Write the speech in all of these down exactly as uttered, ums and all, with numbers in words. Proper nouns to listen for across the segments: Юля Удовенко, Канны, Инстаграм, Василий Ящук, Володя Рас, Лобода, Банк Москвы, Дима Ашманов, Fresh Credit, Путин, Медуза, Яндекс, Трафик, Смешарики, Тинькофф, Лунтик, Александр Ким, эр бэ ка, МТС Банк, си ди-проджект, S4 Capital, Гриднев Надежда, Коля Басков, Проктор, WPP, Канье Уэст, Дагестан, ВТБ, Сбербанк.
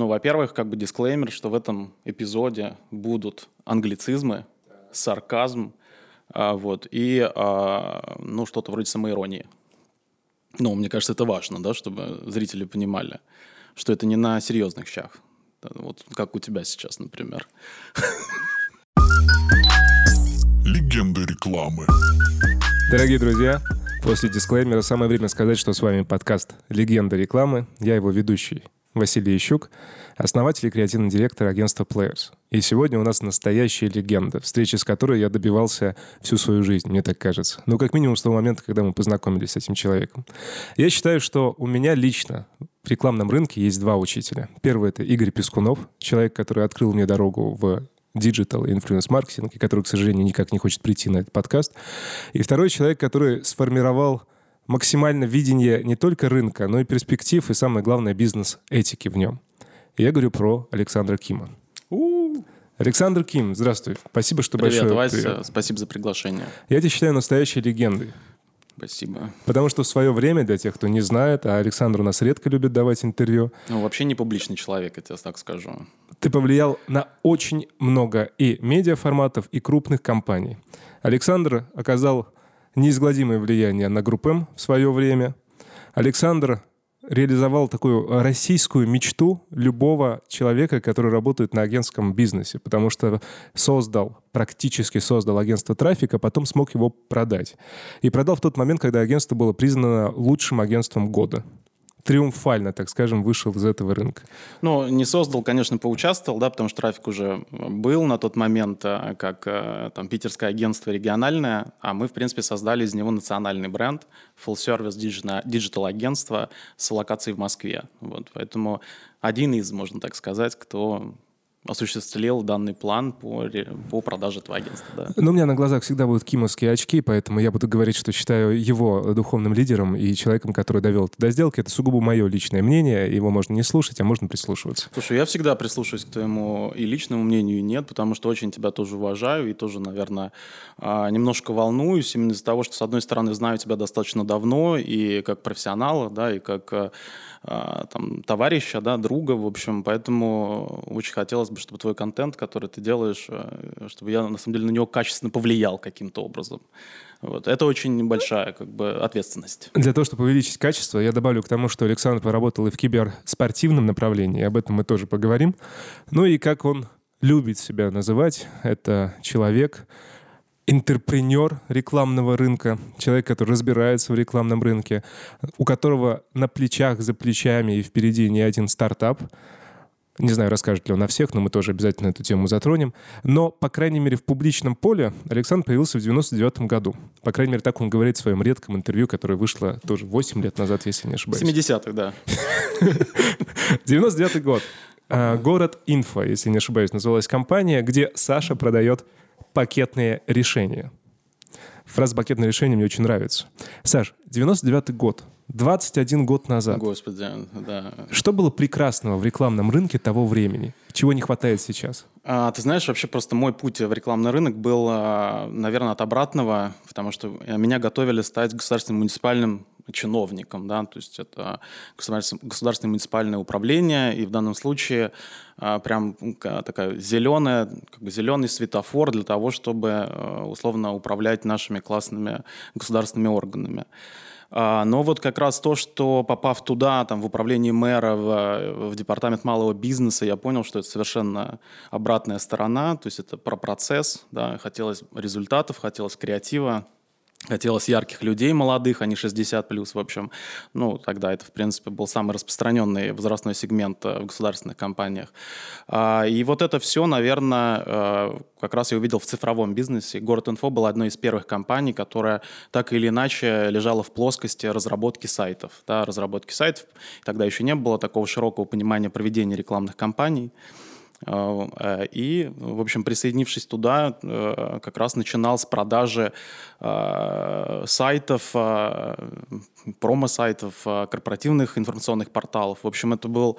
Ну, во-первых, как бы дисклеймер, что в этом эпизоде будут англицизмы, сарказм, а, вот, и, а, ну, что-то вроде самоиронии. Ну, мне кажется, это важно, да, чтобы зрители понимали, что это не на серьезных щах. Вот как у тебя сейчас, например. Легенды рекламы. Дорогие друзья, после дисклеймера самое время сказать, что с вами подкаст «Легенды рекламы». Я его ведущий Василий Ящук, основатель и креативный директор агентства Players. И сегодня у нас настоящая легенда, встречи с которой я добивался всю свою жизнь, мне так кажется. Ну, как минимум с того момента, когда мы познакомились с этим человеком. Я считаю, что у меня лично в рекламном рынке есть два учителя. Первый — это Игорь Пескунов, человек, который открыл мне дорогу в диджитал и инфлюенс-маркетинг, который, к сожалению, никак не хочет прийти на этот подкаст. И второй человек, который сформировал максимально видение не только рынка, но и перспектив, и самое главное, бизнес-этики в нем. Я говорю про Александра Кима. У-у-у. Александр Ким, здравствуй. Спасибо, что привет, большое... Вася, привет, Вася. Спасибо за приглашение. Я тебя считаю настоящей легендой. Спасибо. Потому что в свое время, для тех, кто не знает, а Александр у нас редко любит давать интервью. Ну, вообще не публичный человек, я тебе так скажу. Ты повлиял на очень много и медиаформатов, и крупных компаний. Александр оказал неизгладимое влияние на группу М в свое время. Александр реализовал такую российскую мечту любого человека, который работает на агентском бизнесе, потому что создал, практически создал агентство «Трафик», а потом смог его продать. И продал в тот момент, когда агентство было признано лучшим агентством года. Триумфально, так скажем, вышел из этого рынка. Ну, не создал, конечно, поучаствовал, да, потому что «Трафик» уже был на тот момент как там питерское агентство региональное, а мы, в принципе, создали из него национальный бренд, full-service digital-агентство с локацией в Москве. Вот, поэтому один из, можно так сказать, кто осуществил данный план по, по продаже этого агентства. Да. Но у меня на глазах всегда будут кимовские очки, поэтому я буду говорить, что считаю его духовным лидером и человеком, который довел это до сделки. Это сугубо мое личное мнение, его можно не слушать, а можно прислушиваться. Слушай, я всегда прислушиваюсь к твоему и личному мнению, и нет, потому что очень тебя тоже уважаю и тоже, наверное, немножко волнуюсь именно из-за того, что, с одной стороны, знаю тебя достаточно давно и как профессионала, да, и как там, товарища, да, друга, в общем, поэтому очень хотелось бы, чтобы твой контент, который ты делаешь, чтобы я, на самом деле, на него качественно повлиял каким-то образом. Вот. Это очень небольшая, как бы, ответственность. Для того, чтобы увеличить качество, я добавлю к тому, что Александр поработал и в киберспортивном направлении, об этом мы тоже поговорим. Ну и как он любит себя называть, это человек... Интерпренер рекламного рынка, человек, который разбирается в рекламном рынке, у которого на плечах, за плечами и впереди не один стартап. Не знаю, расскажет ли он о всех, но мы тоже обязательно эту тему затронем. Но, по крайней мере, в публичном поле Александр появился в девяносто девятом году. По крайней мере, так он говорит в своем редком интервью, которое вышло тоже восемь лет назад, если не ошибаюсь. семидесятых, да. девяносто девятый год. Городинфо, если не ошибаюсь, называлась компания, где Саша продает пакетные решения. Фраза «пакетные решения» мне очень нравится. Саш, девяносто девятый год, двадцать один год назад. Господи, да. Что было прекрасного в рекламном рынке того времени? Чего не хватает сейчас? А, ты знаешь, вообще просто мой путь в рекламный рынок был, наверное, от обратного, потому что меня готовили стать государственным муниципальным чиновником, да, то есть это государственное муниципальное управление, и в данном случае а, прям такая зеленая, как бы зеленый светофор для того, чтобы условно управлять нашими классными государственными органами. А, но вот как раз то, что попав туда, там, в управление мэра, в, в департамент малого бизнеса, я понял, что это совершенно обратная сторона, то есть это про процесс, да, хотелось результатов, хотелось креатива, хотелось ярких людей молодых, они шестьдесят плюс, в общем. Ну, тогда это, в принципе, был самый распространенный возрастной сегмент в государственных компаниях. И вот это все, наверное, как раз я увидел в цифровом бизнесе. Городинфо был одной из первых компаний, которая так или иначе лежала в плоскости разработки сайтов. Да, разработки сайтов. Тогда еще не было такого широкого понимания проведения рекламных кампаний. И, в общем, присоединившись туда, как раз начинал с продажи сайтов, промо-сайтов, корпоративных информационных порталов. В общем, это было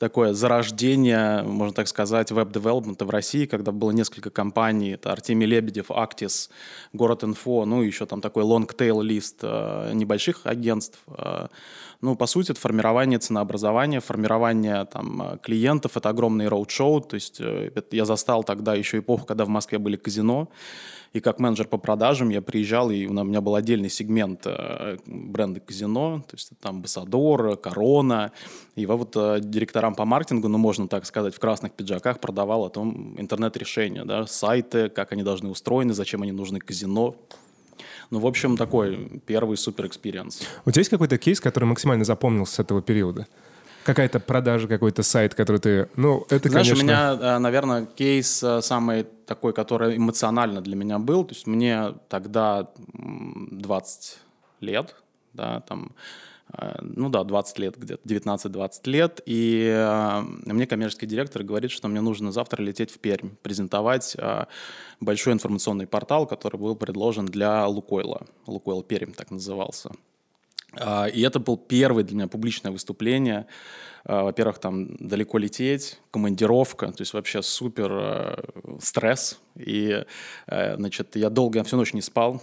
такое зарождение, можно так сказать, веб-девелопмента в России, когда было несколько компаний. Это Артемий Лебедев, Актис, Городинфо, ну, еще там такой лонг-тейл-лист небольших агентств. Ну, по сути, это формирование ценообразования, формирование там, клиентов, это огромные роуд-шоу. То есть я застал тогда еще эпоху, когда в Москве были казино. И как менеджер по продажам я приезжал, и у меня был отдельный сегмент бренда казино, то есть там Амбассадор, Корона. И вот директорам по маркетингу, ну, можно так сказать, в красных пиджаках продавал о том интернет-решения, да, сайты, как они должны устроены, зачем они нужны казино. Ну, в общем, такой первый супер-экспириенс. У тебя есть какой-то кейс, который максимально запомнился с этого периода? Какая-то продажа, какой-то сайт, который ты... Ну, это, знаешь, конечно... у меня, наверное, кейс самый такой, который эмоционально для меня был. То есть мне тогда двадцать лет, да, там... Ну да, двадцать лет где-то, девятнадцать-двадцать лет. И мне коммерческий директор говорит, что мне нужно завтра лететь в Пермь, презентовать большой информационный портал, который был предложен для Лукойла. Лукойл Пермь так назывался. И это был первое для меня публичное выступление. Во-первых, там далеко лететь, командировка, то есть вообще супер стресс. И, значит, я долго, всю ночь не спал,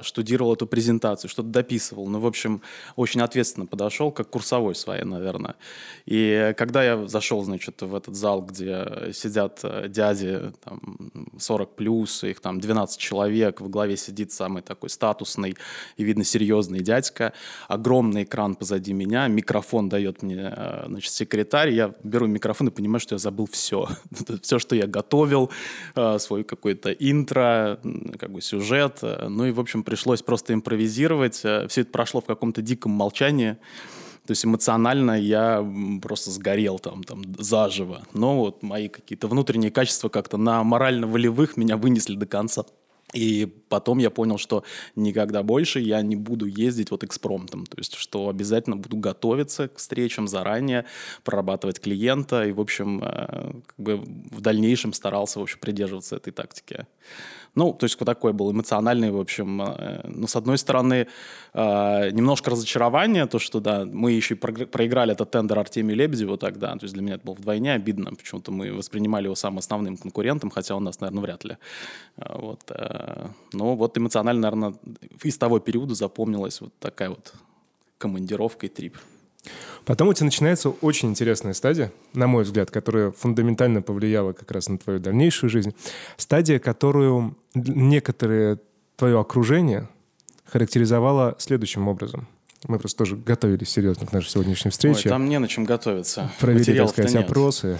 штудировал эту презентацию, что-то дописывал. Ну, в общем, очень ответственно подошел, как курсовой своей, наверное. И когда я зашел, значит, в этот зал, где сидят дяди там, сорок плюс, их там двенадцать человек, во главе сидит самый такой статусный и, видно, серьезный дядька, огромный экран позади меня, микрофон дает мне, значит, секретарь, я беру микрофон и понимаю, что я забыл все. Все, что я готовил, свой какой-то интро, как бы сюжет, ну и, в общем, пришлось просто импровизировать. Все это прошло в каком-то диком молчании. То есть эмоционально я просто сгорел там, там заживо. Но вот мои какие-то внутренние качества как-то на морально-волевых меня вынесли до конца. И потом я понял, что никогда больше я не буду ездить вот экспромтом. То есть, что обязательно буду готовиться к встречам заранее, прорабатывать клиента. И, в общем, как бы в дальнейшем старался, в общем, придерживаться этой тактики. Ну, то есть, вот такой был эмоциональный, в общем, ну, с одной стороны, немножко разочарование, то, что, да, мы еще и проиграли этот тендер Артемию Лебедеву тогда, то есть для меня это было вдвойне обидно, почему-то мы воспринимали его самым основным конкурентом, хотя он нас, наверное, вряд ли. Вот. Но вот эмоционально, наверное, из того периода запомнилась вот такая вот командировка и трип. Потом у тебя начинается очень интересная стадия, на мой взгляд, которая фундаментально повлияла как раз на твою дальнейшую жизнь. Стадия, которую некоторое твое окружение характеризовало следующим образом. Мы просто тоже готовились серьезно к нашей сегодняшней встрече. Ой, там не на чем готовиться. Провели, так сказать, опросы,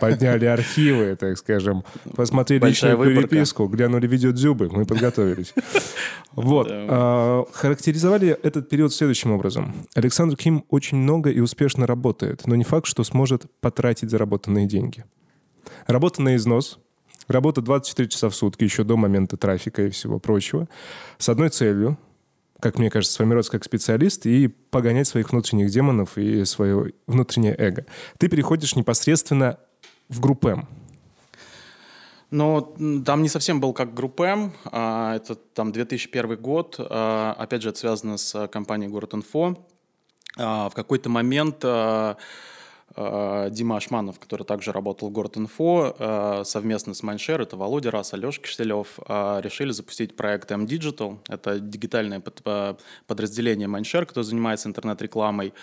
подняли архивы, так скажем, посмотрели личную переписку, глянули видео Дзюбы, мы подготовились. Вот. Характеризовали этот период следующим образом. Александр Ким очень много и успешно работает, но не факт, что сможет потратить заработанные деньги. Работа на износ, работа двадцать четыре часа в сутки, еще до момента трафика и всего прочего, с одной целью, как мне кажется, сформироваться как специалист и погонять своих внутренних демонов и свое внутреннее эго. Ты переходишь непосредственно в группу М. Ну, там не совсем был как группа М. Это там две тысячи первый год. Опять же, это связано с компанией «Городинфо». В какой-то момент... Дима Ашманов, который также работал в Городинфо, совместно с Mindshare, это Володя Рас, Алёша Киштелев, решили запустить проект MDigital. Это дигитальное подразделение Mindshare, которое занимается интернет-рекламой.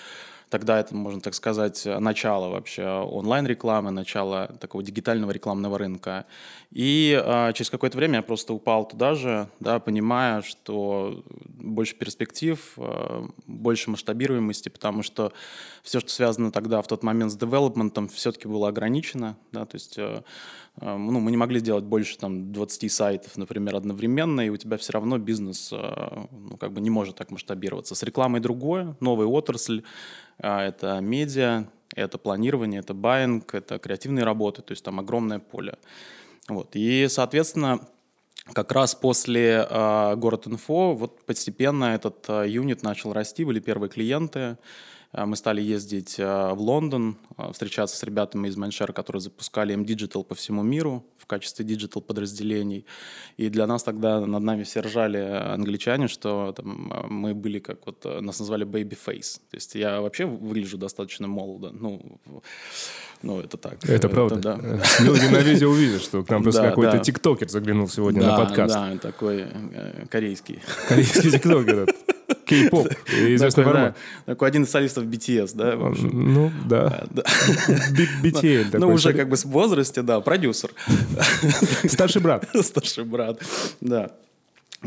Тогда это, можно так сказать, начало вообще онлайн-рекламы, начало такого дигитального рекламного рынка. И а, через какое-то время я просто упал туда же, да, понимая, что больше перспектив, больше масштабируемости, потому что все, что связано тогда в тот момент с девелопментом, все-таки было ограничено. Да, то есть ну, мы не могли делать больше там, двадцать сайтов, например, одновременно, и у тебя все равно бизнес ну, как бы не может так масштабироваться. С рекламой другое, новая отрасль. Это медиа, это планирование, это баинг, это креативные работы, то есть там огромное поле. Вот. И, соответственно, как раз после э, Городинфо вот постепенно этот э, юнит начал расти, были первые клиенты. мы стали ездить в Лондон, встречаться с ребятами из Mindshare, которые запускали MDigital по всему миру в качестве диджитал-подразделений. И для нас тогда над нами все ржали англичане, что там, мы были как вот... Нас назвали babyface. То есть я вообще выгляжу достаточно молодо. Ну, ну это так. Это, это правда. Да. Люди на видео увидят, что к нам просто да, какой-то да. тиктокер заглянул сегодня да, на подкаст. Да, такой корейский. Корейский тиктокер. Кей-поп. Известная форма. Такой один из солистов би ти эс, да? В общем. Ну, да. би ти эл. Ну, уже как бы в возрасте, да, продюсер. Старший брат. Старший брат, да.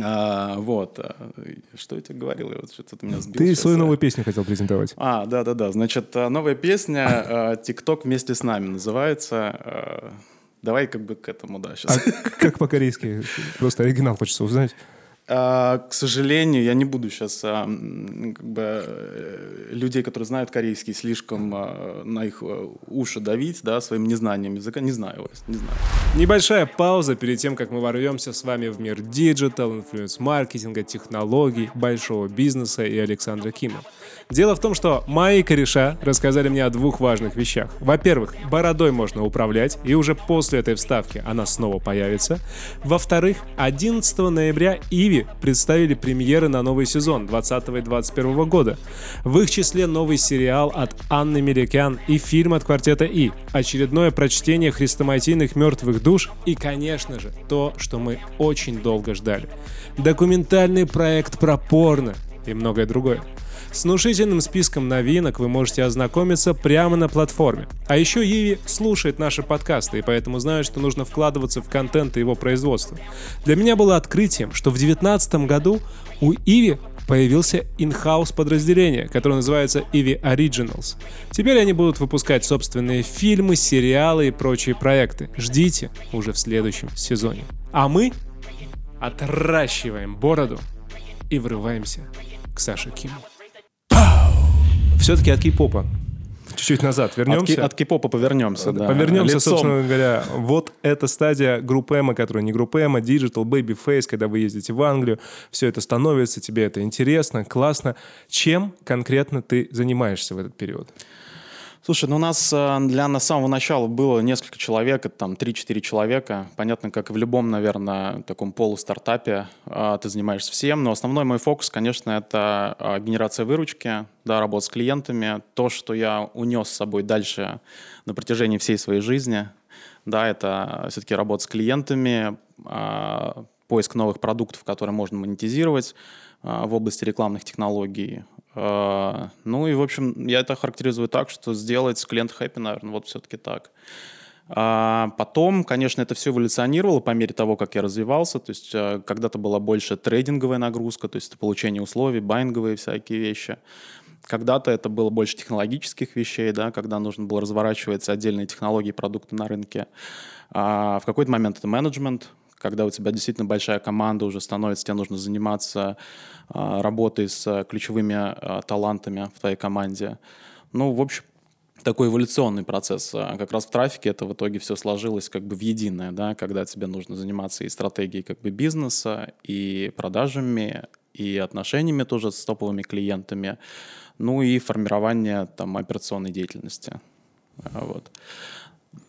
А, вот, что я тебе говорил, я вот что-то меня сбил. Ты сейчас свою новую песню хотел презентовать. А, да-да-да, значит, новая песня «ТикТок вместе с нами» называется. Давай как бы к этому, да, сейчас. А как по-корейски? Просто оригинал хочется узнать. А, к сожалению, я не буду сейчас а, как бы, людей, которые знают корейский, слишком а, на их уши давить, да, своим незнанием языка. Не знаю вас, не знаю. Небольшая пауза перед тем, как мы ворвемся с вами в мир диджитал, инфлюенс-маркетинга, технологий, большого бизнеса и Александра Кима. Дело в том, что мои кореша рассказали мне о двух важных вещах. Во-первых, бородой можно управлять, и уже после этой вставки она снова появится. Во-вторых, одиннадцатого ноября Иви представили премьеры на новый сезон двадцатого и двадцать первого года. В их числе новый сериал от Анны Меликян и фильм от «Квартета И», очередное прочтение хрестоматийных «Мертвых душ» и, конечно же, то, что мы очень долго ждали. Документальный проект про порно и многое другое. С внушительным списком новинок вы можете ознакомиться прямо на платформе. А еще Иви слушает наши подкасты, и поэтому знает, что нужно вкладываться в контент и его производство. Для меня было открытием, что в две тысячи девятнадцатом году у Иви появился инхаус подразделение, которое называется Иви Originals. Теперь они будут выпускать собственные фильмы, сериалы и прочие проекты. Ждите уже в следующем сезоне. А мы отращиваем бороду и врываемся к Саше Киму. Все-таки от кей-попа. Чуть-чуть назад вернемся. От, от кей-попа повернемся, да. Повернемся, лицом. Собственно говоря. Вот эта стадия группы эмо, которая не группа эмо, диджитал, бэйби-фейс, когда вы ездите в Англию, все это становится, тебе это интересно, классно. Чем конкретно ты занимаешься в этот период? Слушай, ну у нас для нас с самого начала было несколько человек, это там три-четыре человека. Понятно, как и в любом, наверное, таком полустартапе ты занимаешься всем, но основной мой фокус, конечно, это генерация выручки, да, работа с клиентами, то, что я унес с собой дальше на протяжении всей своей жизни, да, это все-таки работа с клиентами, поиск новых продуктов, которые можно монетизировать в области рекламных технологий. Ну и, в общем, я это характеризую так, что сделать клиент хэппи, наверное, вот все-таки так. Потом, конечно, это все эволюционировало по мере того, как я развивался. То есть когда-то была больше трейдинговая нагрузка, то есть это получение условий, байнговые всякие вещи. Когда-то это было больше технологических вещей, да, когда нужно было разворачивать отдельные технологии, продукты на рынке. В какой-то момент это менеджмент. Когда у тебя действительно большая команда уже становится, тебе нужно заниматься э, работой с ключевыми э, талантами в твоей команде. Ну, в общем, такой эволюционный процесс. Как раз в трафике это в итоге все сложилось как бы в единое, да, когда тебе нужно заниматься и стратегией как бы бизнеса, и продажами, и отношениями тоже с топовыми клиентами, ну и формирование там операционной деятельности. Вот.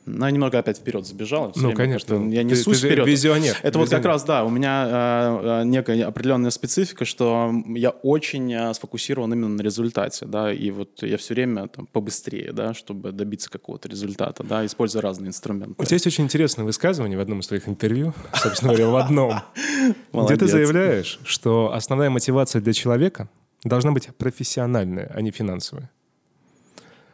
Ну, я немного опять вперед забежал. Ну, конечно. Я несусь ты, ты вперед. Визионер. Это визионер. Вот как раз, да, у меня э, некая определенная специфика, что я очень э, сфокусирован именно на результате, да, и вот я все время там, побыстрее, да, чтобы добиться какого-то результата, да, используя разные инструменты. У тебя есть очень интересное высказывание в одном из твоих интервью, собственно говоря, в одном, где ты заявляешь, что основная мотивация для человека должна быть профессиональная, а не финансовая.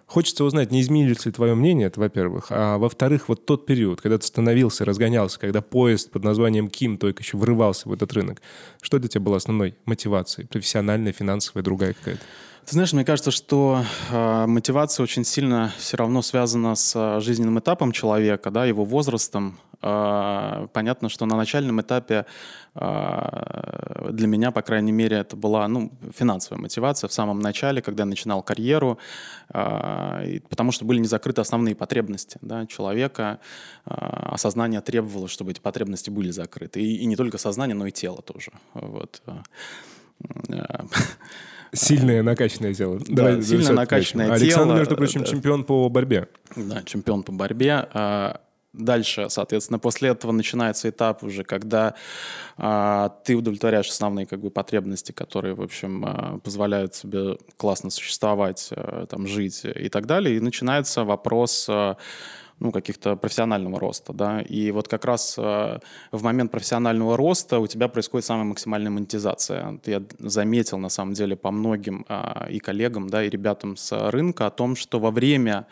Хочется узнать, не изменилось ли твое мнение, это во-первых. А во-вторых, вот тот период, когда ты становился, разгонялся, когда поезд под названием Ким только еще врывался в этот рынок, что для тебя было основной мотивацией? Профессиональная, финансовая, другая какая-то? Ты знаешь, мне кажется, что э, мотивация очень сильно все равно связана с жизненным этапом человека, да, его возрастом. Э, понятно, что на начальном этапе э, для меня, по крайней мере, это была ну, финансовая мотивация в самом начале, когда я начинал карьеру, э, потому что были не закрыты основные потребности, да, человека. Э, осознание требовало, чтобы эти потребности были закрыты. И, и не только сознание, но и тело тоже. Вот. Сильное накачанное тело. Да, Давай, сильно накачанное тело. Александр, между прочим, да. чемпион по борьбе. Да, чемпион по борьбе. Дальше, соответственно, после этого начинается этап уже, когда э, ты удовлетворяешь основные как бы, потребности, которые, в общем, э, позволяют тебе классно существовать, э, там, жить и так далее. И начинается вопрос э, ну, каких-то профессионального роста. Да? И вот как раз э, в момент профессионального роста у тебя происходит самая максимальная монетизация. Я заметил, на самом деле, по многим э, и коллегам, да, и ребятам с рынка о том, что во время...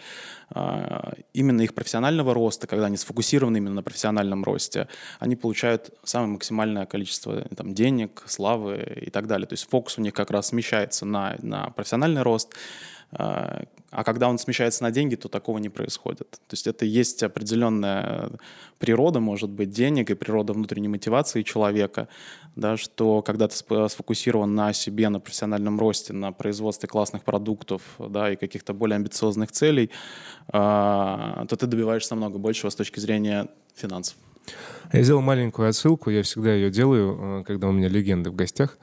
именно их профессионального роста, когда они сфокусированы именно на профессиональном росте, они получают самое максимальное количество там, денег, славы и так далее. То есть фокус у них как раз смещается на, на профессиональный рост, а когда он смещается на деньги, то такого не происходит. То есть это есть определенная природа, может быть, денег и природа внутренней мотивации человека, да, что когда ты сфокусирован на себе, на профессиональном росте, на производстве классных продуктов, да, и каких-то более амбициозных целей, то ты добиваешься намного большего с точки зрения финансов. Я сделал маленькую отсылку, я всегда ее делаю, когда у меня легенды в гостях.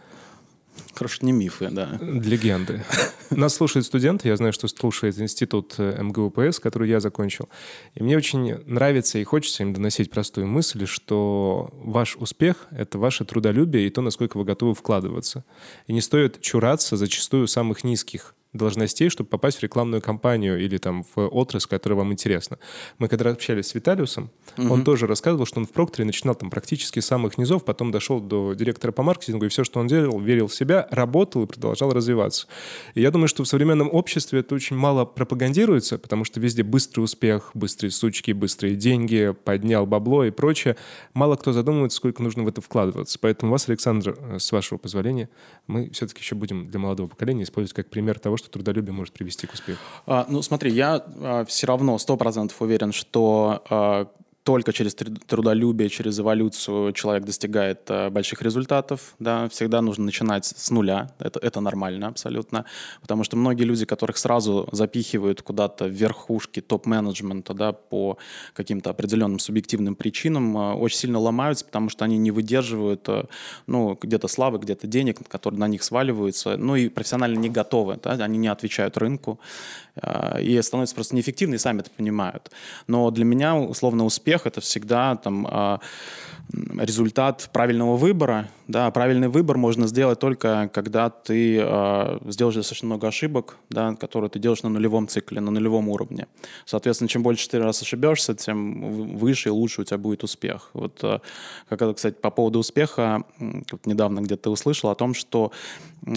Хорошо, не мифы, да. Легенды. Нас слушает студент, я знаю, что слушает институт эм гэ у пэ эс, который я закончил. И мне очень нравится и хочется им доносить простую мысль, что ваш успех — это ваше трудолюбие и то, насколько вы готовы вкладываться. И не стоит чураться зачастую самых низких должностей, чтобы попасть в рекламную кампанию или там в отрасль, которая вам интересна. Мы когда общались с Виталиусом, mm-hmm. он тоже рассказывал, что он в Прокторе начинал там практически с самых низов, потом дошел до директора по маркетингу, и все, что он делал, верил в себя, работал и продолжал развиваться. И я думаю, что в современном обществе это очень мало пропагандируется, потому что везде быстрый успех, быстрые сучки, быстрые деньги, поднял бабло и прочее. Мало кто задумывается, сколько нужно в это вкладываться. Поэтому вас, Александр, с вашего позволения, мы все-таки еще будем для молодого поколения использовать как пример того, что трудолюбие может привести к успеху? А, ну, смотри, я а, все равно сто процентов уверен, что а, только через трудолюбие, через эволюцию человек достигает а, больших результатов. Да? Всегда нужно начинать с нуля. Это, это нормально абсолютно. Потому что многие люди, которых сразу запихивают куда-то в верхушки топ-менеджмента, да, по каким-то определенным субъективным причинам, а, очень сильно ломаются, потому что они не выдерживают а, ну, где-то славы, где-то денег, которые на них сваливаются. Ну и профессионально не готовы. Да? Они не отвечают рынку. А, и становятся просто неэффективны и сами это понимают. Но для меня, условно, успех это всегда там, результат правильного выбора. Да, правильный выбор можно сделать только, когда ты э, сделаешь достаточно много ошибок, да, которые ты делаешь на нулевом цикле, на нулевом уровне. Соответственно, чем больше ты раз ошибешься, тем выше и лучше у тебя будет успех. Вот, э, как это, кстати, по поводу успеха, вот недавно где-то услышал о том, что, э,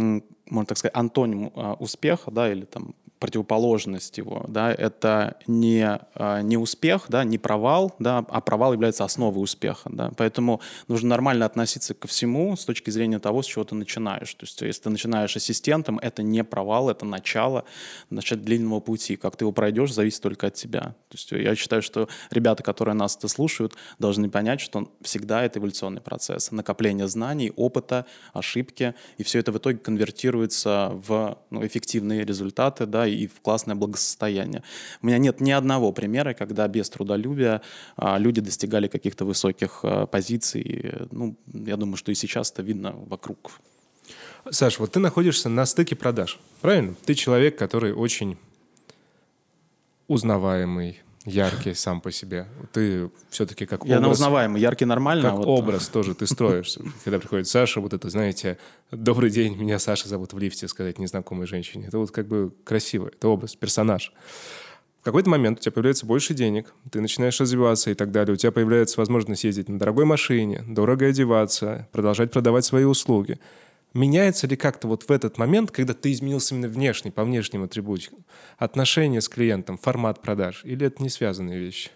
можно так сказать, антоним э, успеха, да, или там противоположность его, да, это не, не успех, да, не провал, да, а провал является основой успеха. Да. Поэтому нужно нормально относиться ко всему с точки зрения того, с чего ты начинаешь. То есть если ты начинаешь ассистентом, это не провал, это начало, начало длинного пути. Как ты его пройдешь, зависит только от тебя. То есть я считаю, что ребята, которые нас это слушают, должны понять, что всегда это эволюционный процесс. Накопление знаний, опыта, ошибки, и все это в итоге конвертируется в, ну, эффективные результаты, да, и в классное благосостояние. У меня нет ни одного примера, когда без трудолюбия а, люди достигали каких-то высоких а, позиций. Ну, я думаю, что и сейчас это видно вокруг. Саш, вот ты находишься на стыке продаж, правильно? Ты человек, который очень узнаваемый, яркий сам по себе. Ты все-таки как образ... Я на узнаваемый, яркий нормально. Как вот... образ тоже ты строишь. Когда приходит Саша, вот это, знаете, добрый день, меня Саша зовут в лифте, сказать незнакомой женщине. Это вот как бы красиво, это образ, персонаж. В какой-то момент у тебя появляется больше денег, ты начинаешь развиваться и так далее, у тебя появляется возможность ездить на дорогой машине, дорого одеваться, продолжать продавать свои услуги. Меняется ли как-то вот в этот момент, когда ты изменился именно внешне, по внешним атрибутикам, отношения с клиентом, формат продаж? Или это не связанные вещи?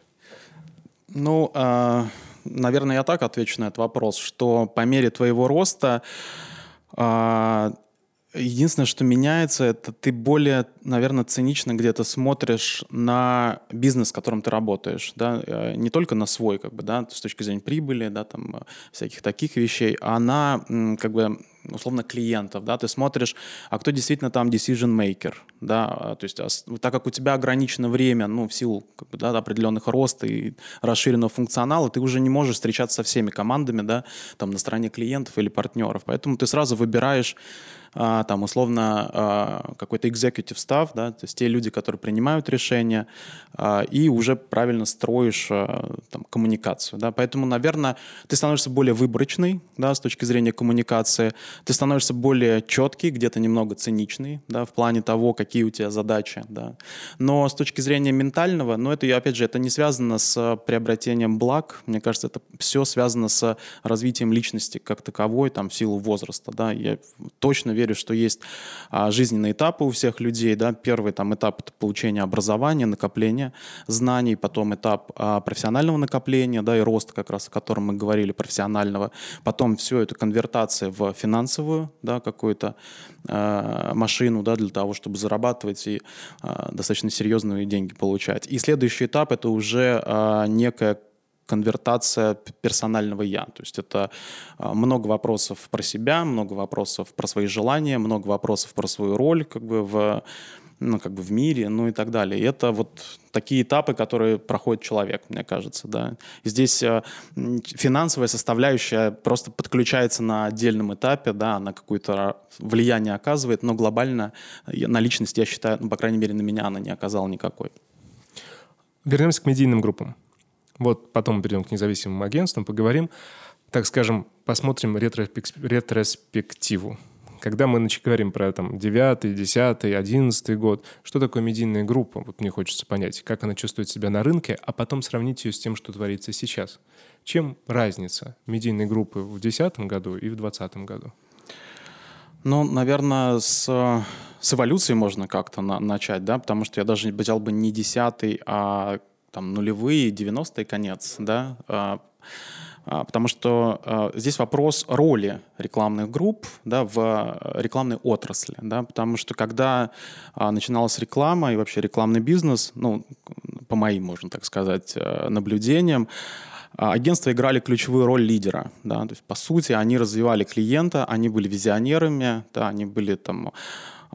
Ну, э, наверное, я так отвечу на этот вопрос, что по мере твоего роста э, единственное, что меняется, это ты более наверное, цинично где-то смотришь на бизнес, в котором ты работаешь, да, не только на свой, как бы, да, с точки зрения прибыли, да, там, всяких таких вещей, а на, как бы, условно, клиентов, да, ты смотришь, а кто действительно там decision-maker, да, то есть так как у тебя ограничено время, ну, в силу, как бы, да, определенных роста и расширенного функционала, ты уже не можешь встречаться со всеми командами, да, там, на стороне клиентов или партнеров, поэтому ты сразу выбираешь, а, там, условно, а, какой-то executive staff, да, то есть те люди, которые принимают решения, а, и уже правильно строишь а, там, коммуникацию, да, поэтому, наверное, ты становишься более выборочный, да, с точки зрения коммуникации, ты становишься более четкий, где-то немного циничный, да, в плане того, какие у тебя задачи, да. Но с точки зрения ментального, ну, это, опять же, это не связано с приобретением благ, мне кажется, это все связано с развитием личности как таковой, там, в силу возраста, да, я точно верю, что есть а, жизненные этапы у всех людей, да, первый там этап — это получение образования, накопление знаний, потом этап а, профессионального накопления, да, и роста, как раз о котором мы говорили, профессионального, потом все это конвертация в финансовую, да, какую-то э, машину, да, для того, чтобы зарабатывать и э, достаточно серьезные деньги получать. И следующий этап — это уже э, некая конвертация персонального «я». То есть это много вопросов про себя, много вопросов про свои желания, много вопросов про свою роль, как бы, в, ну, как бы в мире, ну и так далее. И это вот такие этапы, которые проходит человек, мне кажется, да. И здесь финансовая составляющая просто подключается на отдельном этапе, да, она какое-то влияние оказывает, но глобально на личность, я считаю, ну, по крайней мере, на меня она не оказала никакой. Вернемся к медийным группам. Вот потом мы перейдем к независимым агентствам, поговорим, так скажем, посмотрим ретроспективу. Когда мы говорим про там, девятый, десятый, одиннадцатый год, что такое медийная группа? Вот мне хочется понять, как она чувствует себя на рынке, а потом сравнить ее с тем, что творится сейчас. Чем разница медийной группы в две тысячи десятом году и в две тысячи двадцатом году? Ну, наверное, с, с эволюцией можно как-то на, начать, да, потому что я даже взял бы не десятый, а там нулевые, девяностые, конец, да, а, а, потому что а, здесь вопрос роли рекламных групп, да, в рекламной отрасли, да, потому что когда а, начиналась реклама и вообще рекламный бизнес, ну, по моим, можно так сказать, наблюдениям, агентства играли ключевую роль лидера, да, то есть, по сути, они развивали клиента, они были визионерами, да, они были там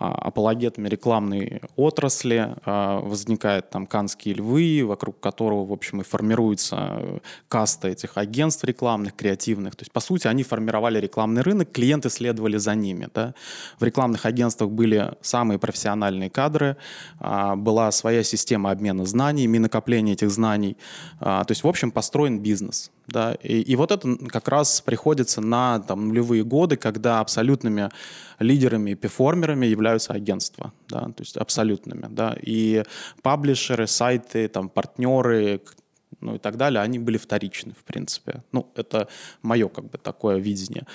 апологетами рекламной отрасли, возникают там каннские львы, вокруг которого, в общем, и формируется каста этих агентств рекламных, креативных. То есть, по сути, они формировали рекламный рынок, клиенты следовали за ними. Да? В рекламных агентствах были самые профессиональные кадры, была своя система обмена знаниями, накопления этих знаний. То есть, в общем, построен бизнес. Да? И, и вот это как раз приходится на там, нулевые годы, когда абсолютными лидерами и перформерами являются агентства, да, то есть абсолютными, да, и паблишеры, сайты, там, партнеры, ну и так далее, они были вторичны, в принципе. Ну, это мое, как бы, такое видение.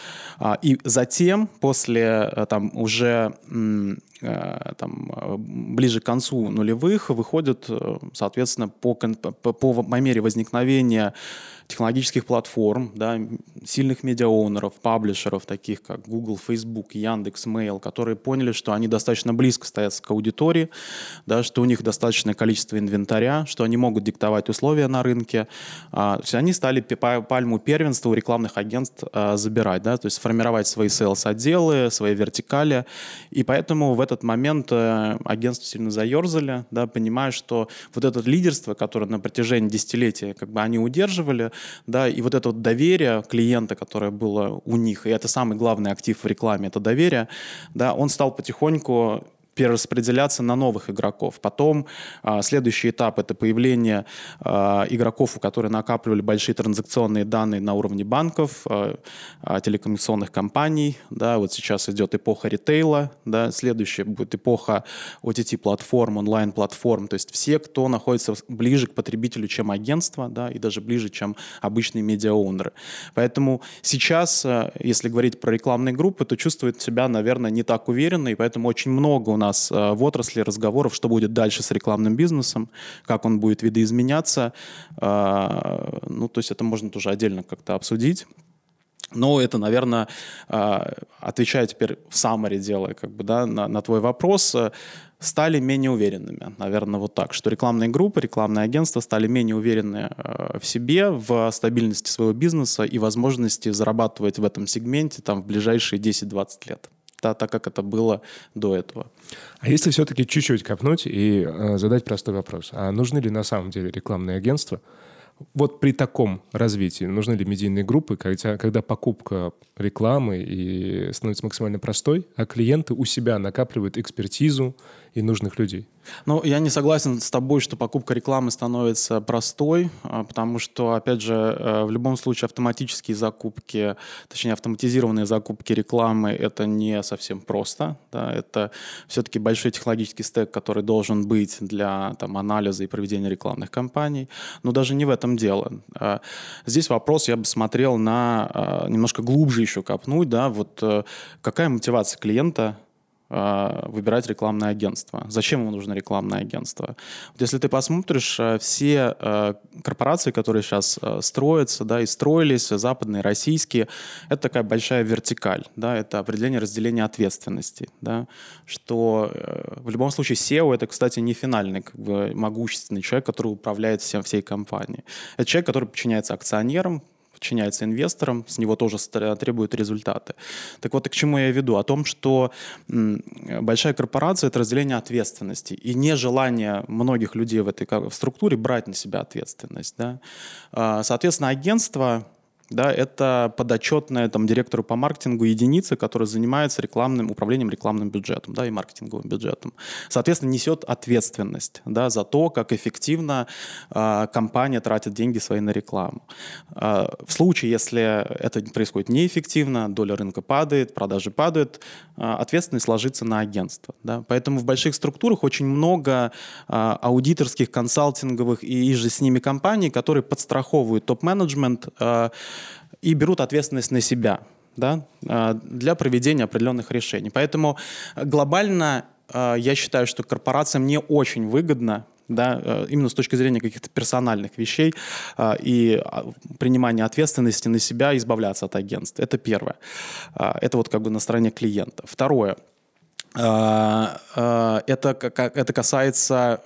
И затем, после, там, уже, там, ближе к концу нулевых выходят, соответственно, по, по, по мере возникновения технологических платформ, да, сильных медиаоунеров, паблишеров, таких как Google, Facebook, Яндекс, Mail, которые поняли, что они достаточно близко стоят к аудитории, да, что у них достаточное количество инвентаря, что они могут диктовать условия на рынке. А, то есть они стали пальму первенства у рекламных агентств а, забирать, да, то есть формировать свои сейлс-отделы, свои вертикали. И поэтому в этот момент а, агентства сильно заерзали, да, понимая, что вот это лидерство, которое на протяжении десятилетия, как бы, они удерживали, да, и вот это вот доверие клиента, которое было у них, и это самый главный актив в рекламе, это доверие, да, он стал потихоньку перераспределяться на новых игроков. Потом а, следующий этап — это появление а, игроков, которые накапливали большие транзакционные данные на уровне банков, а, а, телекоммуникационных компаний. Да, вот сейчас идет эпоха ритейла, да, следующая будет эпоха о ти ти-платформ, онлайн-платформ. То есть все, кто находится ближе к потребителю, чем агентство, да, и даже ближе, чем обычные медиаоунеры. Поэтому сейчас, если говорить про рекламные группы, то чувствует себя, наверное, не так уверенно, и поэтому очень много у нас У нас в отрасли разговоров, что будет дальше с рекламным бизнесом, как он будет видоизменяться. Ну, то есть это можно тоже отдельно как-то обсудить. Ну, это, наверное, отвечая теперь в саммари, делая, как бы, да, на, на твой вопрос, стали менее уверенными. Наверное, вот так, что рекламные группы, рекламные агентства стали менее уверены в себе, в стабильности своего бизнеса и возможности зарабатывать в этом сегменте там, в ближайшие десять-двадцать лет. Да, так как это было до этого. А если все-таки чуть-чуть копнуть и э, задать простой вопрос. А нужны ли на самом деле рекламные агентства? Вот при таком развитии нужны ли медийные группы, когда, когда покупка рекламы и становится максимально простой, а клиенты у себя накапливают экспертизу и нужных людей? Ну, я не согласен с тобой, что покупка рекламы становится простой, потому что, опять же, в любом случае автоматические закупки, точнее, автоматизированные закупки рекламы, это не совсем просто. Да? Это все-таки большой технологический стек, который должен быть для там, анализа и проведения рекламных кампаний. Но даже не в этом дело. Здесь вопрос я бы смотрел на немножко глубже еще копнуть. Да? Вот какая мотивация клиента выбирать рекламное агентство. Зачем ему нужно рекламное агентство? Вот если ты посмотришь, все корпорации, которые сейчас строятся, да, и строились, западные, российские, это такая большая вертикаль, да, это определение разделения ответственности, да, что в любом случае сео — это, кстати, не финальный, как бы, могущественный человек, который управляет всем, всей компанией. Это человек, который подчиняется акционерам, подчиняется инвесторам, с него тоже требуют результаты. Так вот, и к чему я веду? О том, что большая корпорация — это разделение ответственности и нежелание многих людей в этой в структуре брать на себя ответственность. Да? Соответственно, агентство... Да, это подотчетная там, директору по маркетингу единица, которая занимается рекламным, управлением рекламным бюджетом, да, и маркетинговым бюджетом. Соответственно, несет ответственность, да, за то, как эффективно э, компания тратит деньги свои на рекламу. Э, в случае, если это происходит неэффективно, доля рынка падает, продажи падают, э, ответственность ложится на агентство. Да. Поэтому в больших структурах очень много э, аудиторских, консалтинговых и, и же с ними компаний, которые подстраховывают топ-менеджмент, э, и берут ответственность на себя, да, для проведения определенных решений. Поэтому глобально я считаю, что корпорациям не очень выгодно, да, именно с точки зрения каких-то персональных вещей и принимания ответственности на себя, избавляться от агентств. Это первое. Это вот как бы на стороне клиента. Второе. Это, это касается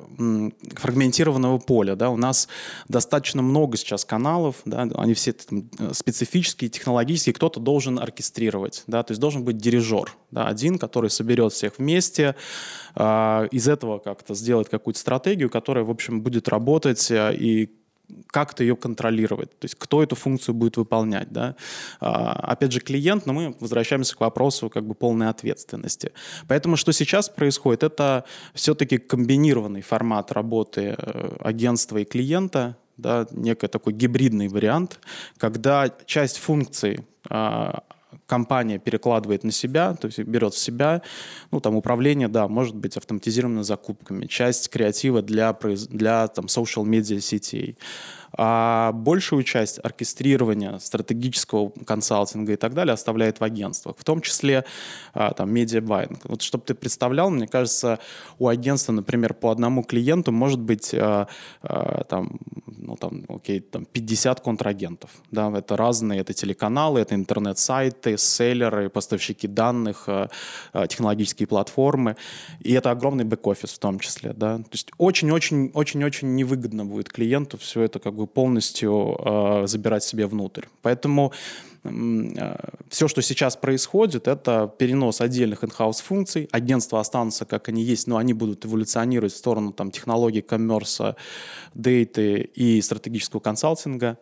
фрагментированного поля. Да? У нас достаточно много сейчас каналов, да? Они все там, специфические, технологические, кто-то должен оркестрировать, да? То есть должен быть дирижер, да? Один, который соберет всех вместе, из этого как-то сделать какую-то стратегию, которая, в общем, будет работать и как-то ее контролировать, то есть кто эту функцию будет выполнять. Да? А, опять же, клиент, но мы возвращаемся к вопросу как бы полной ответственности. Поэтому что сейчас происходит, это все-таки комбинированный формат работы агентства и клиента, да? Некий такой гибридный вариант, когда часть функций а, компания перекладывает на себя, то есть берет в себя, ну, там, управление, да, может быть автоматизировано закупками, часть креатива для, для там, social-media сетей. А большую часть оркестрирования, стратегического консалтинга и так далее оставляет в агентствах, в том числе там, медиабайинг. Вот, чтобы ты представлял, мне кажется, у агентства, например, по одному клиенту может быть там, ну, там, окей, там пятьдесят контрагентов. Да? Это разные, это телеканалы, это интернет-сайты, селлеры, поставщики данных, технологические платформы. И это огромный бэк-офис в том числе. Да? То есть очень-очень-очень-очень невыгодно будет клиенту все это как бы полностью э, забирать себе внутрь. Поэтому э, все, что сейчас происходит, это перенос отдельных инхаус функций. Агентства останутся, как они есть, но они будут эволюционировать в сторону там, технологий, коммерса, дейты и стратегического консалтинга.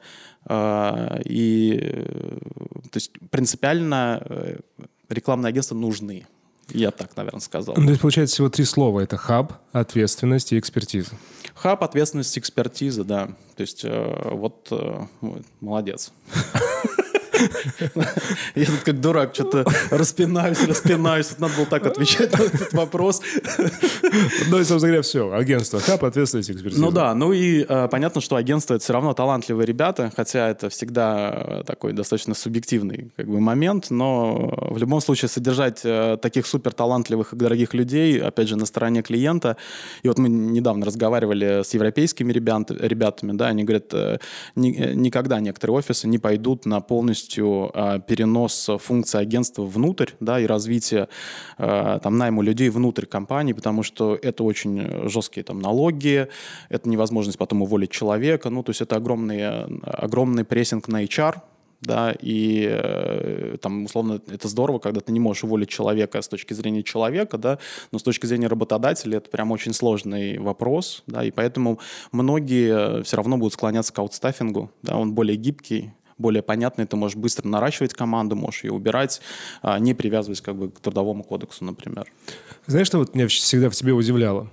Э, и, э, то есть принципиально э, рекламные агентства нужны. Я так, наверное, сказал. То есть, получается, всего три слова. Это хаб, ответственность и экспертиза. Хаб, ответственность, экспертиза, да. То есть, э, вот, э, вот, молодец. Я тут как дурак что-то распинаюсь, распинаюсь. Тут надо было так отвечать на этот вопрос. Ну и, собственно говоря, все. Агентство, хаб, ответственность, экспертиза. Ну да, ну и э, понятно, что агентство — это все равно талантливые ребята, хотя это всегда такой достаточно субъективный как бы, момент, но в любом случае содержать э, таких суперталантливых и дорогих людей, опять же, на стороне клиента. И вот мы недавно разговаривали с европейскими ребят, ребятами, да, они говорят, э, ни, никогда некоторые офисы не пойдут на полностью полностью э, перенос функций агентства внутрь, да, и развитие э, там, найму людей внутрь компании, потому что это очень жесткие там, налоги, это невозможность потом уволить человека, ну, то есть это огромный, огромный прессинг на эйч ар, да, и э, там, условно, это здорово, когда ты не можешь уволить человека с точки зрения человека, да, но с точки зрения работодателя это прям очень сложный вопрос, да, и поэтому многие все равно будут склоняться к аутстаффингу, да, он более гибкий, более понятный, ты можешь быстро наращивать команду, можешь ее убирать, э, не привязываясь как бы к трудовому кодексу, например. Знаешь, что вот меня всегда в тебе удивляло?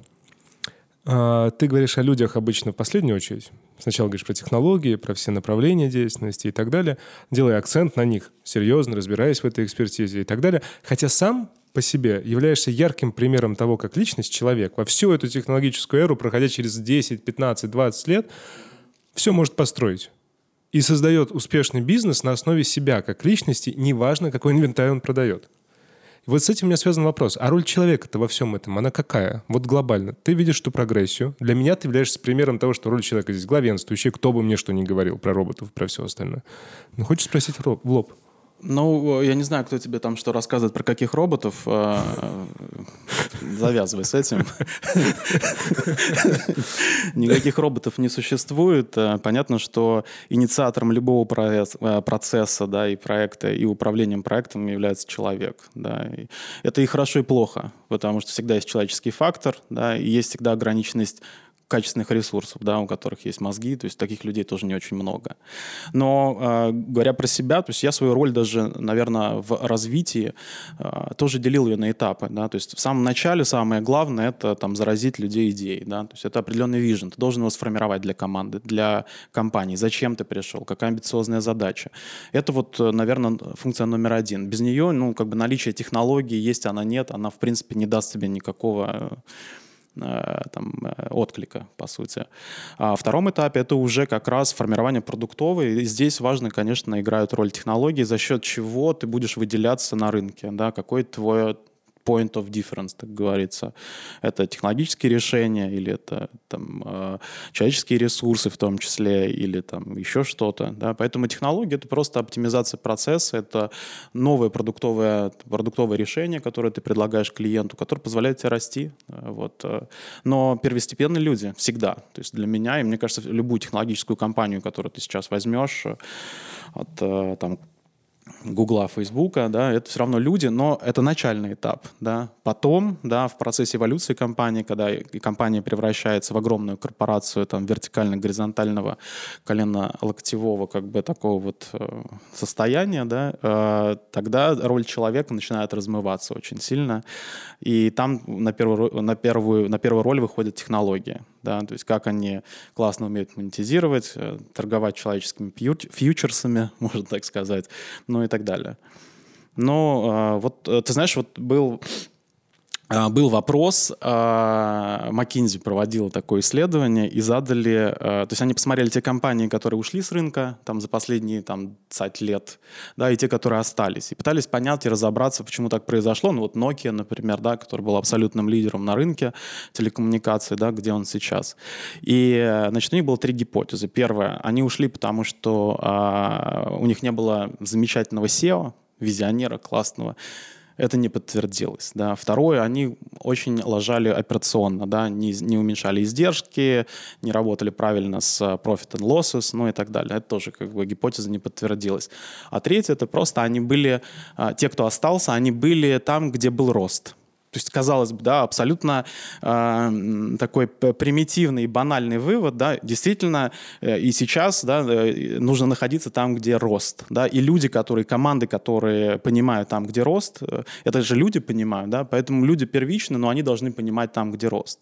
А, ты говоришь о людях обычно в последнюю очередь. Сначала говоришь про технологии, про все направления деятельности и так далее, делая акцент на них, серьезно разбираясь в этой экспертизе и так далее. Хотя сам по себе являешься ярким примером того, как личность, человек во всю эту технологическую эру, проходя через десять, пятнадцать, двадцать лет, все может построить. И создает успешный бизнес на основе себя как личности, неважно, какой инвентарь он продает. Вот с этим у меня связан вопрос. А роль человека-то во всем этом, она какая? Вот глобально. Ты видишь ту прогрессию. Для меня ты являешься примером того, что роль человека здесь главенствующая. Кто бы мне что ни говорил про роботов, про все остальное. Но хочешь спросить в лоб? Ну, я не знаю, кто тебе там что рассказывает, про каких роботов. Завязывай с этим. Никаких роботов не существует. Понятно, что инициатором любого процесса, да, и проекта, и управлением проектом является человек. Да. И это и хорошо, и плохо, потому что всегда есть человеческий фактор, да, и есть всегда ограниченность качественных ресурсов, да, у которых есть мозги, то есть таких людей тоже не очень много. Но э, говоря про себя, то есть я свою роль даже, наверное, в развитии э, тоже делил ее на этапы, да, то есть в самом начале самое главное это там заразить людей идеей, да, то есть это определенный вижен, ты должен его сформировать для команды, для компании, зачем ты пришел, какая амбициозная задача. Это вот, наверное, функция номер один. Без нее, ну, как бы наличие технологии, есть она, нет, она, в принципе, не даст тебе никакого там, отклика, по сути. А втором этапе это уже как раз формирование продуктовой. И здесь важно, конечно, играют роль технологии, за счет чего ты будешь выделяться на рынке, да, какой твой point of difference, так говорится. Это технологические решения или это там, э, человеческие ресурсы в том числе, или там еще что-то. Да? Поэтому технология — это просто оптимизация процесса, это новое продуктовое, продуктовое решение, которое ты предлагаешь клиенту, которое позволяет тебе расти. Вот. Но первостепенные люди всегда. То есть для меня, и мне кажется, любую технологическую компанию, которую ты сейчас возьмешь, от там, Гугла, Фейсбука, да, это все равно люди, но это начальный этап, да. Потом, да, в процессе эволюции компании, когда компания превращается в огромную корпорацию там вертикально-горизонтального колено-локтевого как бы такого вот э, состояния, да, э, тогда роль человека начинает размываться очень сильно, и там на первую, на первую, на первую роль выходят технологии, да, то есть как они классно умеют монетизировать, э, торговать человеческими фьючерсами, можно так сказать, ну и так далее. Но э, вот, ты знаешь, вот был, э, был вопрос, э, McKinsey проводила такое исследование и задали, э, то есть они посмотрели те компании, которые ушли с рынка там, за последние там, двадцать лет, да, и те, которые остались, и пытались понять и разобраться, почему так произошло. Ну вот Nokia, например, да, который был абсолютным лидером на рынке телекоммуникаций, да, где он сейчас. И, значит, у них было три гипотезы. Первая, они ушли, потому что э, у них не было замечательного сео, визионера классного. Это не подтвердилось. Да. Второе, они очень лажали операционно, да, не, не уменьшали издержки, не работали правильно с profit and losses, ну и так далее. Это тоже как бы гипотеза не подтвердилась. А третье, это просто они были, те, кто остался, они были там, где был рост. То есть, казалось бы, да, абсолютно э, такой примитивный и банальный вывод, да, действительно, э, и сейчас, да, э, нужно находиться там, где рост, да, и люди, которые, команды, которые понимают там, где рост, э, это же люди понимают, да, поэтому люди первичны, но они должны понимать там, где рост.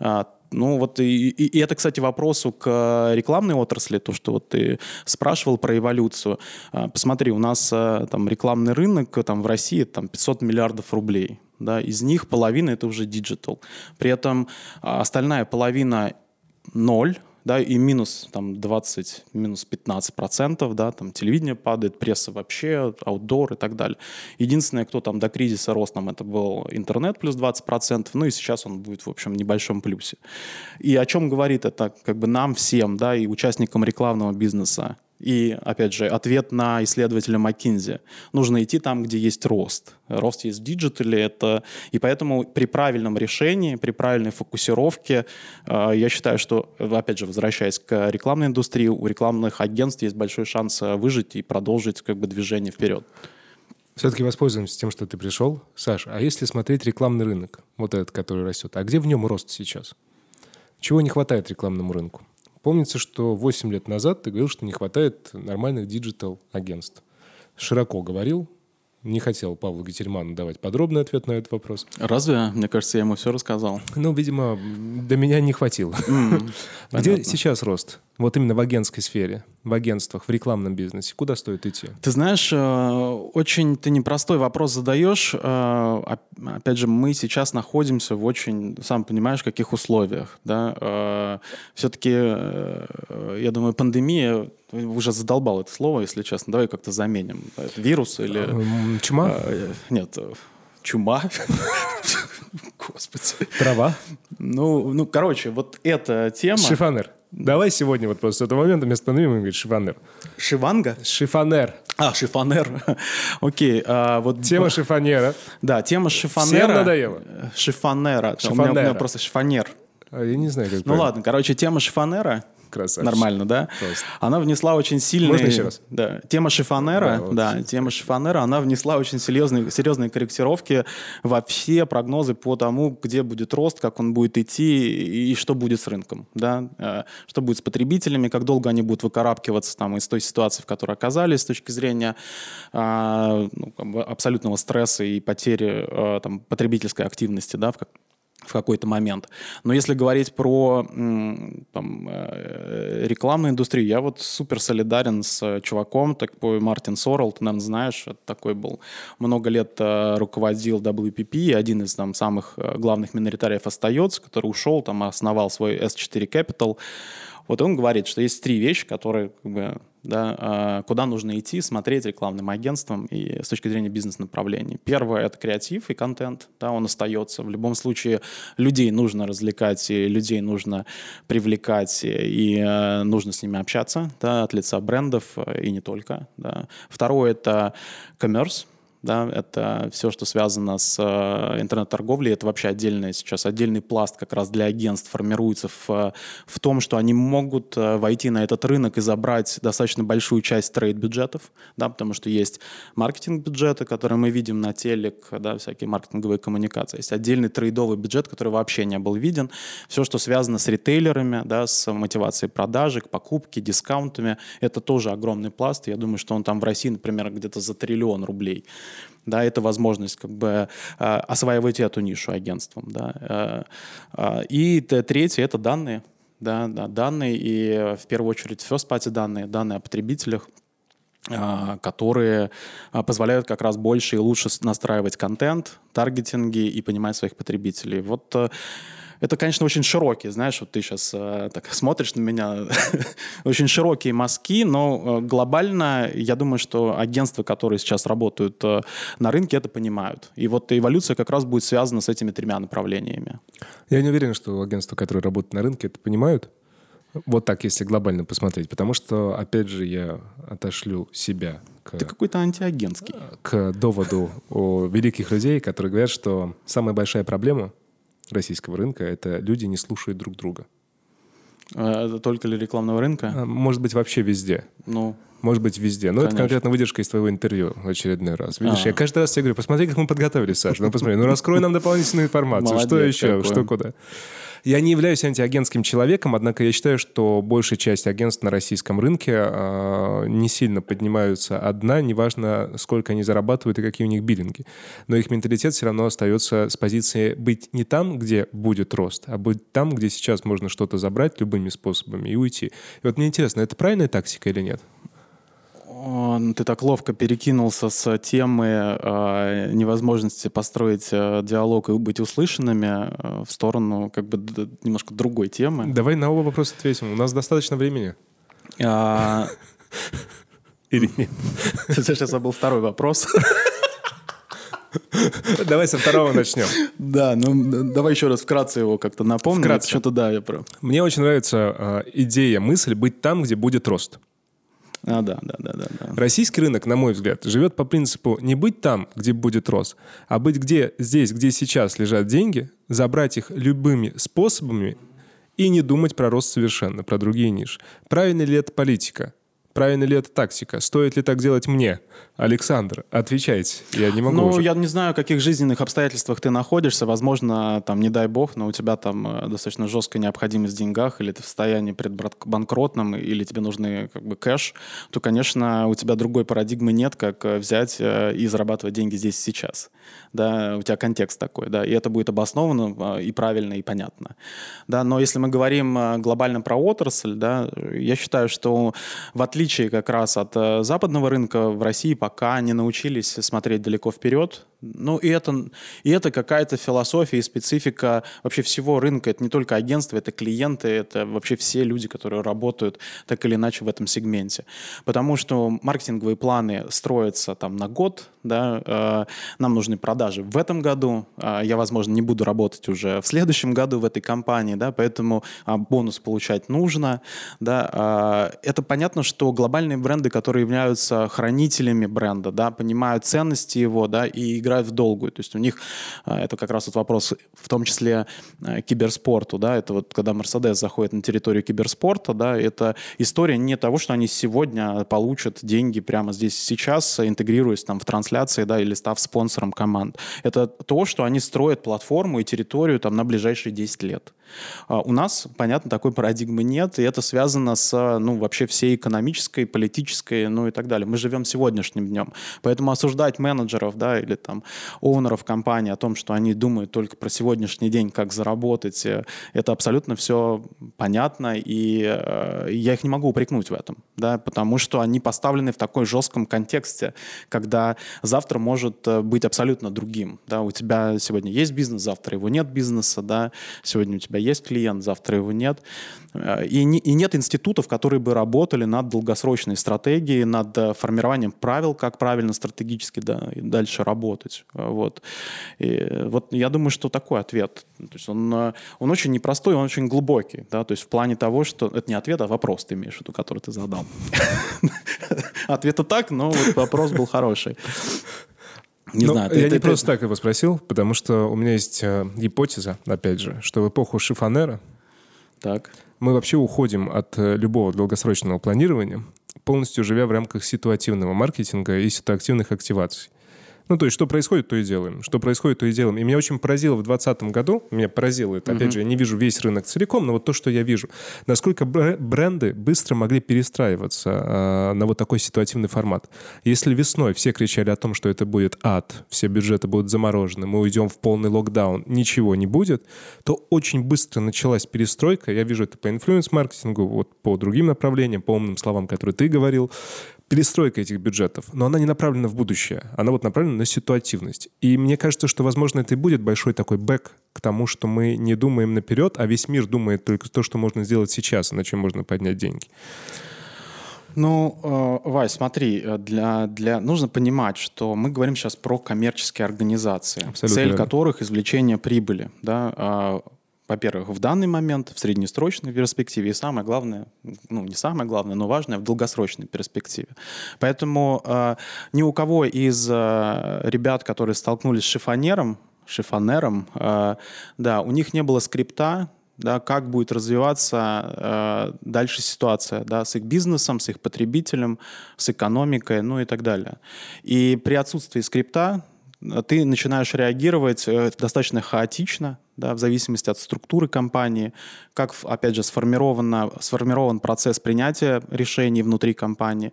Э, ну вот, и, и, и это, кстати, вопросу к рекламной отрасли, то, что вот ты спрашивал про эволюцию. Э, посмотри, у нас э, там рекламный рынок там, в России там, пятьсот миллиардов рублей. Да, из них половина — это уже диджитал. При этом остальная половина — ноль, да, и минус там, двадцать, минус пятнадцать процентов, да, там телевидение падает, пресса вообще, аутдор и так далее. Единственное, кто там до кризиса рос, нам это был интернет плюс двадцать процентов, ну и сейчас он будет, в общем, в небольшом плюсе. И о чем говорит это как бы нам всем, да, и участникам рекламного бизнеса? И, опять же, ответ на исследователя McKinsey. Нужно идти там, где есть рост. Рост есть в диджитале. Это... И поэтому при правильном решении, при правильной фокусировке, э, я считаю, что, опять же, возвращаясь к рекламной индустрии, у рекламных агентств есть большой шанс выжить и продолжить как бы движение вперед. Все-таки воспользуемся тем, что ты пришел. Саш, а если смотреть рекламный рынок, вот этот, который растет, а где в нем рост сейчас? Чего не хватает рекламному рынку? Помнится, что восемь лет назад ты говорил, что не хватает нормальных диджитал-агентств. Широко говорил. Не хотел Павлу Гительману давать подробный ответ на этот вопрос. Разве? Мне кажется, я ему все рассказал. Ну, видимо, до меня не хватило. Mm, Где сейчас рост? Вот именно в агентской сфере, в агентствах, в рекламном бизнесе. Куда стоит идти? Ты знаешь, очень ты непростой вопрос задаешь. Опять же, мы сейчас находимся в очень, сам понимаешь, каких условиях. Да? Все-таки, я думаю, пандемия... Уже задолбал это слово, если честно. Давай как-то заменим. Вирус или... Чума? А, нет, чума. Господи. Трава? Ну, ну, короче, вот эта тема... Шифонер. Давай сегодня вот просто с этого момента вместо пандемии мы говорим шифонер. Шиванга? Шифонер. А, шифонер. Окей. А, вот... Тема шифонера. Да, тема шифонера. Всем надоело. Шифонера. Шифонера. У, меня, у меня просто шифонер. А, я не знаю, как Ну правильно. Ладно, короче, тема шифонера... Красавчик. Нормально, да? Просто. Она внесла очень сильный... Можно еще раз? Да. Тема шифонера, да, вот. да, тема шифонера, она внесла очень серьезные, серьезные корректировки во все прогнозы по тому, где будет рост, как он будет идти и что будет с рынком, да? Что будет с потребителями, как долго они будут выкарабкиваться там, из той ситуации, в которой оказались с точки зрения а, ну, как бы абсолютного стресса и потери а, там, потребительской активности, да, в как... в какой-то момент. Но если говорить про там, рекламную индустрию, я вот супер солидарен с чуваком, такой Мартин Сорел, ты, наверное, знаешь, такой был, много лет руководил дабл ю пи пи, один из там, самых главных миноритариев остается, который ушел, там, основал свой эс четыре Capital. Вот он говорит, что есть три вещи, которые, как бы, да, куда нужно идти, смотреть рекламным агентством и с точки зрения бизнес-направлений. Первое — это креатив и контент, да, он остается. В любом случае людей нужно развлекать, и людей нужно привлекать, и э, нужно с ними общаться, да, от лица брендов и не только. Да. Второе — это коммерс. Да, это все, что связано с интернет-торговлей, это вообще отдельный сейчас, отдельный пласт как раз для агентств формируется в, в том, что они могут войти на этот рынок и забрать достаточно большую часть трейд-бюджетов, да, потому что есть маркетинг-бюджеты, которые мы видим на телек, да, всякие маркетинговые коммуникации, есть отдельный трейдовый бюджет, который вообще не был виден, все, что связано с ритейлерами, да, с мотивацией продажи, к покупке, дискаунтами, это тоже огромный пласт, я думаю, что он там в России, например, где-то за триллион рублей. Да, это возможность как бы осваивать эту нишу агентством. Да. И третье — это данные. Да, да, данные, и в первую очередь first-party данные, данные о потребителях, которые позволяют как раз больше и лучше настраивать контент, таргетинги и понимать своих потребителей. Вот это, конечно, очень широкие, знаешь, вот ты сейчас э, так смотришь на меня, очень широкие мазки, но э, глобально, я думаю, что агентства, которые сейчас работают э, на рынке, это понимают. И вот эволюция как раз будет связана с этими тремя направлениями. Я не уверен, что агентства, которые работают на рынке, это понимают. Вот так, если глобально посмотреть. Потому что, опять же, я отошлю себя к... Ты какой-то антиагентский. К доводу о великих людей, которые говорят, что самая большая проблема... российского рынка, это люди не слушают друг друга. Это только ли рекламного рынка? Может быть, вообще везде. Ну, Может быть, везде. Но конечно. Это конкретно выдержка из твоего интервью в очередной раз. Видишь, А-а-а. я каждый раз тебе говорю, посмотри, как мы подготовились, Саша. Ну, посмотри, ну, раскрой нам дополнительную информацию. Молодец, что еще, какой. Что куда. Я не являюсь антиагентским человеком, однако я считаю, что большая часть агентств на российском рынке э, не сильно поднимаются одна, неважно, сколько они зарабатывают и какие у них биллинги. Но их менталитет все равно остается с позиции быть не там, где будет рост, а быть там, где сейчас можно что-то забрать любыми способами и уйти. И вот мне интересно, это правильная тактика или нет? Ты так ловко перекинулся с темы э, невозможности построить э, диалог и быть услышанными э, в сторону как бы д- немножко другой темы. Давай на оба вопроса ответим. У нас достаточно времени. Или нет? Я сейчас забыл второй вопрос. Давай со второго начнем. Да, ну давай еще раз вкратце его как-то напомним. Вкратце. Что-то да, я про. Мне очень нравится э, идея, мысль быть там, где будет рост. А, да, да, да, да, да. Российский рынок, на мой взгляд, живет по принципу не быть там, где будет рост, а быть где здесь, где сейчас лежат деньги, забрать их любыми способами и не думать про рост совершенно, про другие ниши. Правильно ли это политика? Правильно ли это тактика? Стоит ли так делать мне? Александр, отвечайте. Я не могу Ну, уже. Я не знаю, в каких жизненных обстоятельствах ты находишься. Возможно, там, не дай бог, но у тебя там достаточно жесткая необходимость в деньгах, или ты в состоянии предбанкротном, или тебе нужны как бы кэш, то, конечно, у тебя другой парадигмы нет, как взять и зарабатывать деньги здесь и сейчас. Да, у тебя контекст такой, да, и это будет обосновано и правильно, и понятно. Да, но если мы говорим глобально про отрасль, да, я считаю, что в отличие как раз от западного рынка в России пока не научились смотреть далеко вперед. Ну, и это, и это какая-то философия и специфика вообще всего рынка. Это не только агентство, это клиенты, это вообще все люди, которые работают так или иначе в этом сегменте. Потому что маркетинговые планы строятся там на год, да, э, нам нужны продажи в этом году, э, я, возможно, не буду работать уже в следующем году в этой компании, да, поэтому э, бонус получать нужно, да, э, это понятно, что глобальные бренды, которые являются хранителями бренда, да, понимают ценности его, да, и играют в долгую. То есть у них это как раз вот вопрос, в том числе киберспорту, да, это вот когда Mercedes заходит на территорию киберспорта, да, это история не того, что они сегодня получат деньги прямо здесь и сейчас, интегрируясь там в трансляции, да, или став спонсором команд. Это то, что они строят платформу и территорию там на ближайшие десять лет. У нас, понятно, такой парадигмы нет, и это связано с, ну, вообще всей экономической, политической, ну, и так далее. Мы живем сегодняшним днем. Поэтому осуждать менеджеров, да, или там оунеров компании о том, что они думают только про сегодняшний день, как заработать, это абсолютно все понятно, и э, я их не могу упрекнуть в этом, да, потому что они поставлены в такой жестком контексте, когда завтра может быть абсолютно другим, да, у тебя сегодня есть бизнес, завтра его нет бизнеса, да, сегодня у тебя есть клиент, завтра его нет. И, не, и нет институтов, которые бы работали над долгосрочной стратегией, над формированием правил, как правильно стратегически, да, и дальше работать. Вот. И вот я думаю, что такой ответ. То есть он, он очень непростой, он очень глубокий. Да? То есть в плане того, что... Это не ответ, а вопрос ты имеешь в виду, который ты задал. Ответа так, но вопрос был хороший. Не ну, знаю, ты, я ты, не ты, просто ты... так его спросил, потому что у меня есть э, гипотеза, опять же, что в эпоху шифонера так. мы вообще уходим от э, любого долгосрочного планирования, полностью живя в рамках ситуативного маркетинга и ситуативных активаций. Ну, то есть, что происходит, то и делаем. Что происходит, то и делаем. И меня очень поразило в двадцатом году, меня поразило это, опять uh-huh. же, я не вижу весь рынок целиком, но вот то, что я вижу, насколько бренды быстро могли перестраиваться э, на вот такой ситуативный формат. Если весной все кричали о том, что это будет ад, все бюджеты будут заморожены, мы уйдем в полный локдаун, ничего не будет, то очень быстро началась перестройка. Я вижу это по инфлюенс-маркетингу, вот по другим направлениям, по умным словам, которые ты говорил. Перестройка этих бюджетов, но она не направлена в будущее, она вот направлена на ситуативность. И мне кажется, что, возможно, это и будет большой такой бэк к тому, что мы не думаем наперед, а весь мир думает только то, что можно сделать сейчас, на чем можно поднять деньги. Ну, Вась, смотри, для, для... нужно понимать, что мы говорим сейчас про коммерческие организации, абсолютно цель верно. Которых извлечение прибыли, да, во-первых, в данный момент, в среднесрочной перспективе, и самое главное, ну, не самое главное, но важное, в долгосрочной перспективе. Поэтому э, ни у кого из э, ребят, которые столкнулись с шифонером, шифонером э, да, у них не было скрипта, да, как будет развиваться э, дальше ситуация, да, с их бизнесом, с их потребителем, с экономикой, ну и так далее. И при отсутствии скрипта ты начинаешь реагировать достаточно хаотично, да, в зависимости от структуры компании, как, опять же, сформировано, сформирован процесс принятия решений внутри компании,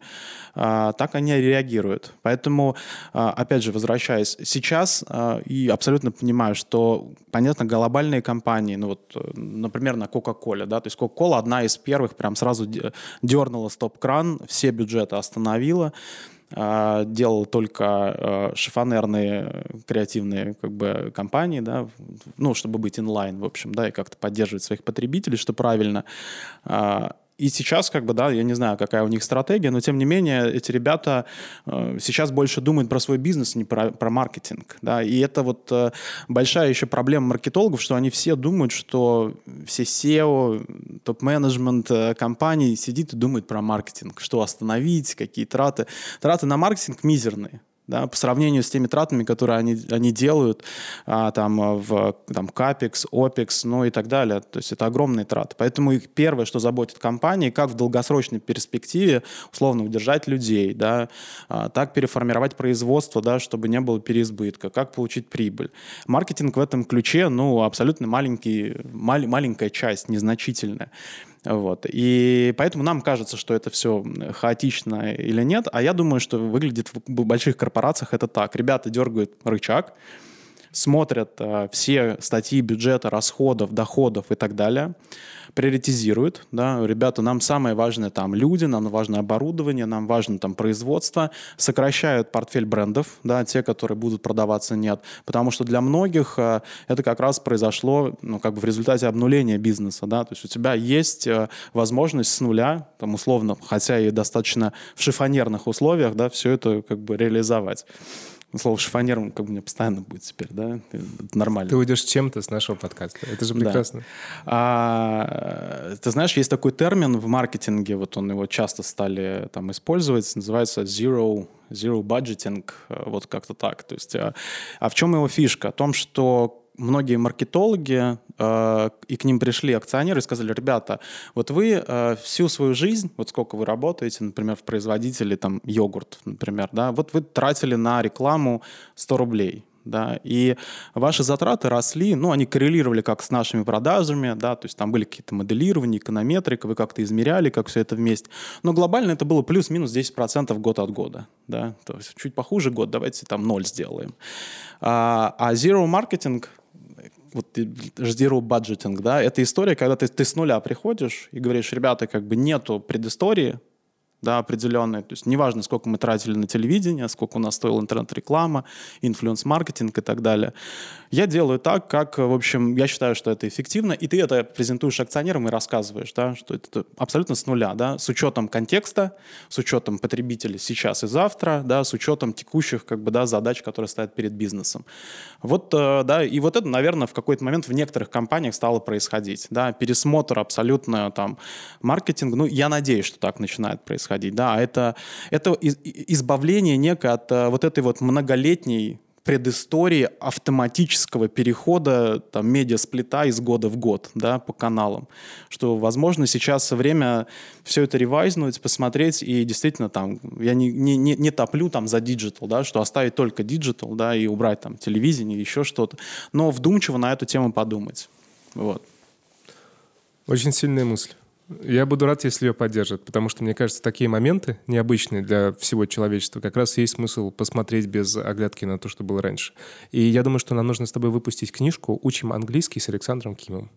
э, так они реагируют. Поэтому, э, опять же, возвращаясь сейчас, э, и абсолютно понимаю, что, понятно, глобальные компании, ну вот, например, на Coca-Cola, да, то есть Coca-Cola одна из первых прям сразу дернула стоп-кран, все бюджеты остановила, делал только шифонерные креативные как бы компании, да, ну, чтобы быть инлайн, в общем, да, и как-то поддерживать своих потребителей, что правильно. И сейчас, как бы, да, я не знаю, какая у них стратегия, но, тем не менее, эти ребята э, сейчас больше думают про свой бизнес, не про, про маркетинг, да, и это вот э, большая еще проблема маркетологов, что они все думают, что все сео, топ-менеджмент э, компаний сидит и думает про маркетинг, что остановить, какие траты. Траты на маркетинг мизерные. Да, по сравнению с теми тратами, которые они, они делают а, там, в там, капекс, опекс, ну и так далее. То есть это огромные траты. Поэтому их первое, что заботит компании, как в долгосрочной перспективе условно удержать людей, да, а, так переформировать производство, да, чтобы не было переизбытка, как получить прибыль. Маркетинг в этом ключе ну, абсолютно маленький, мал, маленькая часть, незначительная. Вот. И поэтому нам кажется, что это все хаотично или нет. А я думаю, что выглядит в больших корпорациях это так. Ребята дергают рычаг, смотрят э, все статьи бюджета, расходов, доходов и так далее, приоритизируют. Да. Ребята, нам самое важное там люди, нам важно оборудование, нам важно там производство. Сокращают портфель брендов, да, те, которые будут продаваться, нет. Потому что для многих э, это как раз произошло ну, как бы в результате обнуления бизнеса. Да. То есть у тебя есть э, возможность с нуля, там, условно, хотя и достаточно в шифонерных условиях, да, все это как бы реализовать. Слово «шифонер» как бы мне постоянно будет теперь, да? Это нормально. Ты уйдешь чем-то с нашего подкаста. Это же прекрасно. Да. А, ты знаешь, есть такой термин в маркетинге, вот он его часто стали там использовать, называется «zero». Zero budgeting, вот как-то так. То есть, а, а в чем его фишка? О том, что многие маркетологи, э, и к ним пришли акционеры и сказали, ребята, вот вы э, всю свою жизнь, вот сколько вы работаете, например, в производителе там, йогурт, например, да, вот вы тратили на рекламу сто рублей. Да, и ваши затраты росли, ну, они коррелировали как с нашими продажами, да, то есть там были какие-то моделирования, эконометрика, вы как-то измеряли, как все это вместе. Но глобально это было плюс-минус десять процентов год от года, да, то есть чуть похуже год, давайте там ноль сделаем. А, а zero marketing, вот zero budgeting, да, это история, когда ты, ты с нуля приходишь и говоришь, ребята, как бы нету предыстории, да, определенные. То есть неважно, сколько мы тратили на телевидение, сколько у нас стоила интернет-реклама, инфлюенс-маркетинг и так далее. Я делаю так, как, в общем, я считаю, что это эффективно, и ты это презентуешь акционерам и рассказываешь, да, что это абсолютно с нуля, да, с учетом контекста, с учетом потребителей сейчас и завтра, да, с учетом текущих, как бы, да, задач, которые стоят перед бизнесом. Вот, да, и вот это, наверное, в какой-то момент в некоторых компаниях стало происходить, да, пересмотр абсолютно, там, маркетинга, ну, я надеюсь, что так начинает происходить. Да, это, это избавление некое от вот этой вот многолетней предыстории автоматического перехода там, медиасплита из года в год, да, по каналам. Что, возможно, сейчас время все это ревайзнуть, посмотреть, и действительно там, я не, не, не топлю там за диджитал, да, что оставить только диджитал, да, и убрать там телевидение, еще что-то. Но вдумчиво на эту тему подумать. Вот. Очень сильная мысль. Я буду рад, если ее поддержат, потому что, мне кажется, такие моменты необычные для всего человечества как раз есть смысл посмотреть без оглядки на то, что было раньше. И я думаю, что нам нужно с тобой выпустить книжку «Учим английский» с Александром Кимом.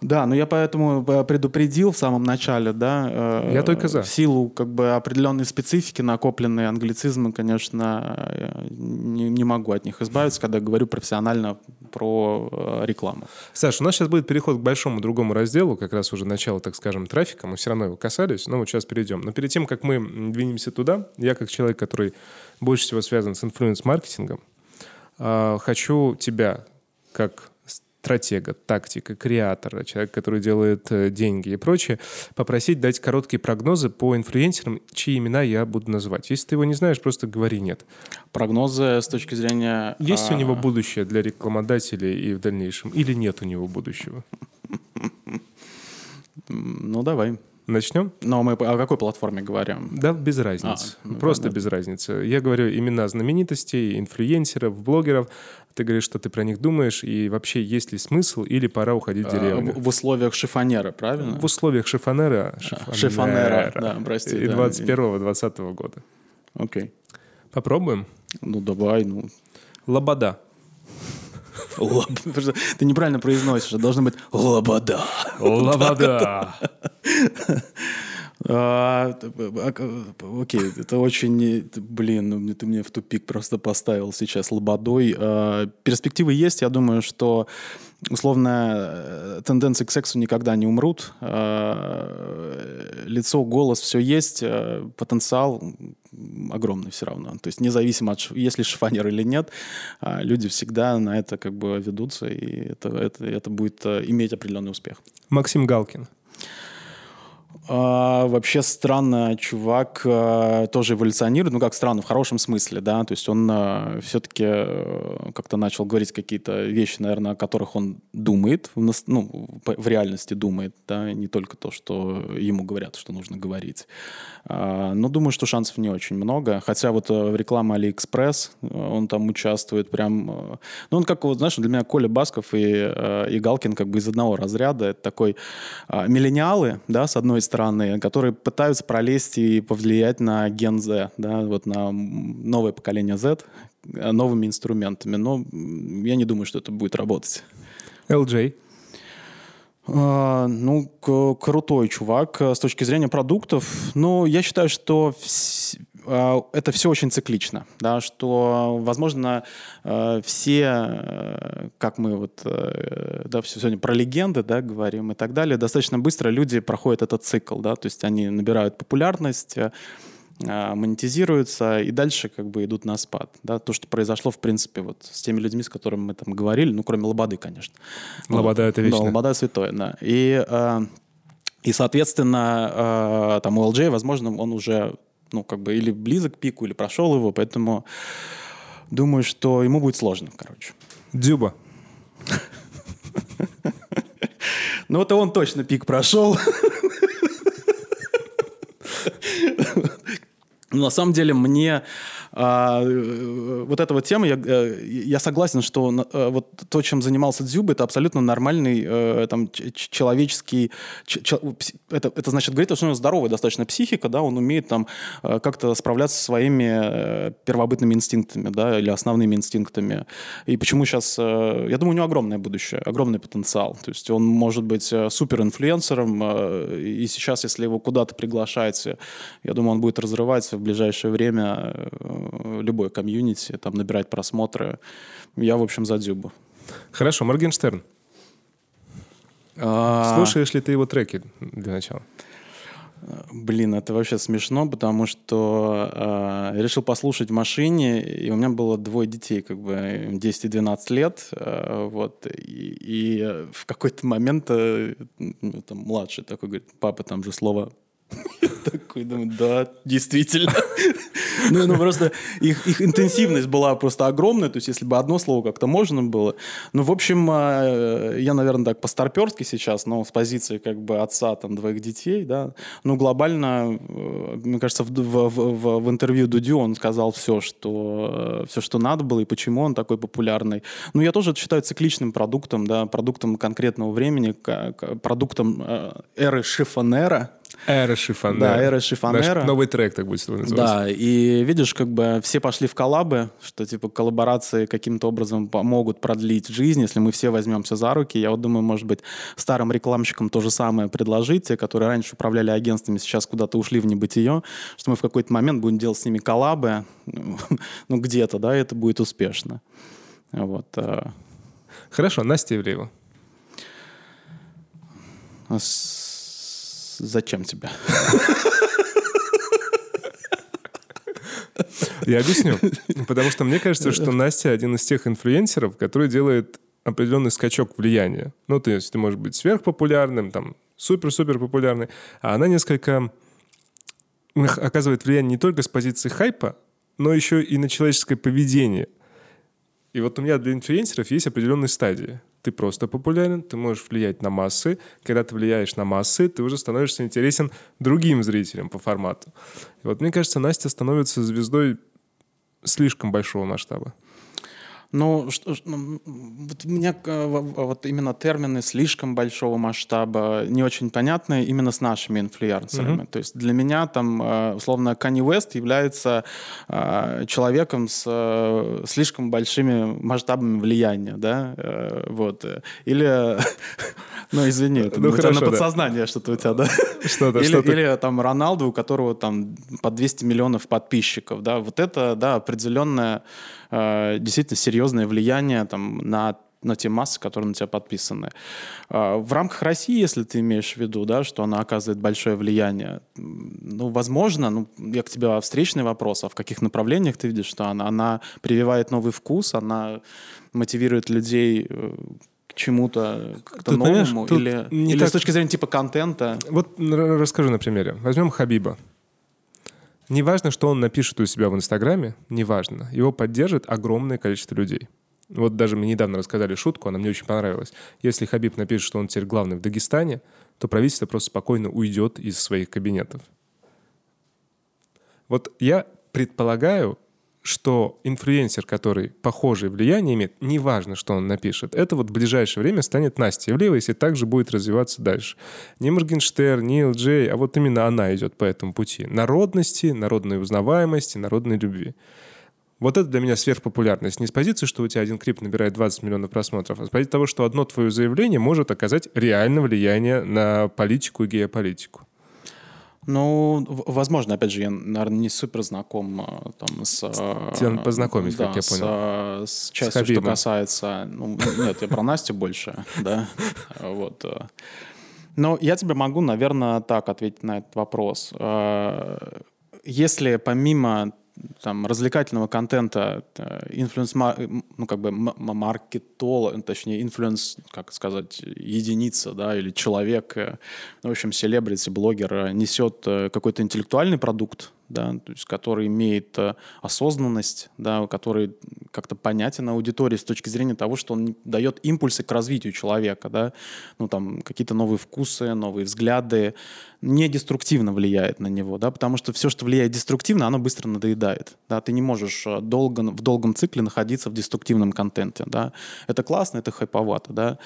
Да, но я поэтому предупредил в самом начале, да. Я э, только за. В силу как бы определенной специфики, накопленной англицизмом, конечно, не, не могу от них избавиться, когда говорю профессионально про рекламу. Саш, у нас сейчас будет переход к большому другому разделу, как раз уже начало, так скажем, трафика. Мы все равно его касались, но вот сейчас перейдем. Но перед тем, как мы двинемся туда, я как человек, который больше всего связан с инфлюенс-маркетингом, э, хочу тебя как... стратега, тактика, креатора, человек, который делает деньги и прочее, попросить дать короткие прогнозы по инфлюенсерам, чьи имена я буду называть. Если ты его не знаешь, просто говори «нет». Прогнозы с точки зрения... Есть а... у него будущее для рекламодателей и в дальнейшем, или нет у него будущего? Ну, давай. Начнем? Но мы о какой платформе говорим? Да, без разницы. А, ну, Просто понятно. без разницы. Я говорю имена знаменитостей, инфлюенсеров, блогеров. Ты говоришь, что ты про них думаешь, и вообще есть ли смысл, или пора уходить в деревню? А, в, в условиях шифонера, правильно? В условиях шифонера. Шифонера, шифонера да, прости. И да, двадцать первого двадцатого года. Окей. Попробуем? Ну, давай. ну. Лобода. Ты неправильно произносишь, должно быть Лобода. Лобода. А, окей, это очень... Блин, ты меня в тупик просто поставил сейчас лободой. А, перспективы есть. Я думаю, что условно тенденции к сексу никогда не умрут. А, лицо, голос, все есть. А, потенциал огромный все равно. То есть независимо, от, есть ли шифонер или нет, а, люди всегда на это как бы ведутся, и это, это, это будет иметь определенный успех. Максим Галкин. А, вообще странно, чувак а, тоже эволюционирует, ну как странно, в хорошем смысле, да, то есть он а, все-таки а, как-то начал говорить какие-то вещи, наверное, о которых он думает, в, нас, ну, по, в реальности думает, да, не только то, что ему говорят, что нужно говорить. А, но думаю, что шансов не очень много, хотя вот а, в рекламе Алиэкспресс он там участвует прям, а, ну он как, вот, знаешь, для меня Коля Басков и, а, и Галкин как бы из одного разряда, это такой а, миллениалы, да, с одной стороны, страны, которые пытаются пролезть и повлиять на ген Z, да, вот на новое поколение Z новыми инструментами. Но я не думаю, что это будет работать. Элджей. Uh, ну, к- крутой чувак с точки зрения продуктов. Ну, я считаю, что вс- uh, это все очень циклично, да, что, возможно, uh, все, uh, как мы вот uh, да, сегодня про легенды, да, говорим и так далее, достаточно быстро люди проходят этот цикл, да, то есть они набирают популярность, монетизируются и дальше как бы идут на спад. Да? То, что произошло, в принципе, вот с теми людьми, с которыми мы там говорили, ну, кроме Лободы, конечно. Лобода — это вечно. Да, Лобода — святое, да. И, и соответственно, там у Элджея, возможно, он уже, ну, как бы или близок к пику, или прошел его, поэтому думаю, что ему будет сложно, короче. Дзюба. Ну, это он точно пик прошел. На самом деле, мне э, вот эта вот тема, я, э, я согласен, что э, вот то, чем занимался Дзюба, это абсолютно нормальный э, там, ч- человеческий... Ч- ч- это, это значит, говорит, что у него здоровая достаточно психика, да, он умеет там э, как-то справляться со своими э, первобытными инстинктами, да, или основными инстинктами. И почему сейчас... Э, я думаю, у него огромное будущее, огромный потенциал. То есть он может быть суперинфлюенсером, э, и сейчас, если его куда-то приглашаете, я думаю, он будет разрывать в ближайшее время любой комьюнити, там, набирать просмотры. Я, в общем, за Дзюбу. Хорошо, Моргенштерн. А... Слушаешь ли ты его треки для начала? Блин, это вообще смешно, потому что э, я решил послушать в машине, и у меня было двое детей, как бы десять и двенадцать лет, э, вот, и, и в какой-то момент э, там, младший такой говорит: папа, там же слово... Я такой думаю, да, действительно. Ну, ну, просто их, их интенсивность была просто огромная, то есть если бы одно слово как-то можно было. Ну, в общем, я, наверное, так по-старперски сейчас, но с позиции как бы отца там двоих детей, да. Ну, глобально, мне кажется, в, в, в, в интервью Дудю он сказал все что, все, что надо было и почему он такой популярный. Ну, я тоже это считаю цикличным продуктом, да, продуктом конкретного времени, продуктом эры шифонера. Эра шифонера. Да, эра шифонера. Наш новый трек так будет называться. Да, и видишь, как бы все пошли в коллабы, что типа коллаборации каким-то образом помогут продлить жизнь, если мы все возьмемся за руки. Я вот думаю, может быть, старым рекламщикам то же самое предложить, те, которые раньше управляли агентствами, сейчас куда-то ушли в небытие, что мы в какой-то момент будем делать с ними коллабы, ну где-то, да, и это будет успешно. Вот. Хорошо, Настя Ивлеева. Зачем тебе? Я объясню. Потому что мне кажется, что Настя один из тех инфлюенсеров, который делает определенный скачок влияния. Ну, то есть ты можешь быть сверхпопулярным, там, супер-супер популярный, а она несколько оказывает влияние не только с позиции хайпа, но еще и на человеческое поведение. И вот у меня для инфлюенсеров есть определенные стадии. Ты просто популярен, ты можешь влиять на массы. Когда ты влияешь на массы, ты уже становишься интересен другим зрителям по формату. И вот мне кажется, Настя становится звездой слишком большого масштаба. Ну, что, вот у меня вот именно термины слишком большого масштаба не очень понятны именно с нашими инфлюенсерами. Mm-hmm. То есть для меня там, условно, Канье Уэст является человеком с слишком большими масштабами влияния, да, вот. Или, ну, извини, это ну, хорошо, на подсознание да. Что-то у тебя, да? Что-то, или, что-то. Или там Роналду, у которого там по двести миллионов подписчиков. Да? Вот это, да, определенное, э, действительно серьезное влияние там, на, на те массы, которые на тебя подписаны. Э, в рамках России, если ты имеешь в виду, да, что она оказывает большое влияние, ну, возможно, ну, я к тебе встречный вопрос, а в каких направлениях ты видишь, что она, она прививает новый вкус, она мотивирует людей... к чему-то, как-то новому, или, или так... с точки зрения типа контента? Вот расскажу на примере. Возьмем Хабиба. Неважно, что он напишет у себя в Инстаграме, неважно. Его поддержит огромное количество людей. Вот даже мне недавно рассказали шутку, она мне очень понравилась. Если Хабиб напишет, что он теперь главный в Дагестане, то правительство просто спокойно уйдет из своих кабинетов. Вот я предполагаю, что инфлюенсер, который похожее влияние имеет, неважно, что он напишет, это вот в ближайшее время станет Настя Ивлеева, если так же будет развиваться дальше. Не Моргенштерн, не Элджей, а вот именно она идет по этому пути. Народности, народной узнаваемости, народной любви. Вот это для меня сверхпопулярность. Не с позиции, что у тебя один клип набирает двадцать миллионов просмотров, а с позиции того, что одно твое заявление может оказать реальное влияние на политику и геополитику. Ну, возможно, опять же, я, наверное, не супер знаком там, с... Тебе надо познакомить, да, как я понял. С, с частью, с что касается... Ну, нет, я про Настю больше, да. Вот. Но я тебе могу, наверное, так ответить на этот вопрос. Если помимо... Там, развлекательного контента, инфлюенс-маркетолог, ну, как бы маркетолог, точнее, инфлюенс, как сказать, единица, да, или человек, ну, в общем, селебрити, блогер, несет какой-то интеллектуальный продукт, да, то есть, который имеет осознанность, да, который как-то понятен аудитории с точки зрения того, что он дает импульсы к развитию человека, да, ну, там, какие-то новые вкусы, новые взгляды, не деструктивно влияет на него, да, потому что все, что влияет деструктивно, оно быстро надоедает, да, ты не можешь долго, в долгом цикле находиться в деструктивном контенте, да, это классно, это хайповато, да,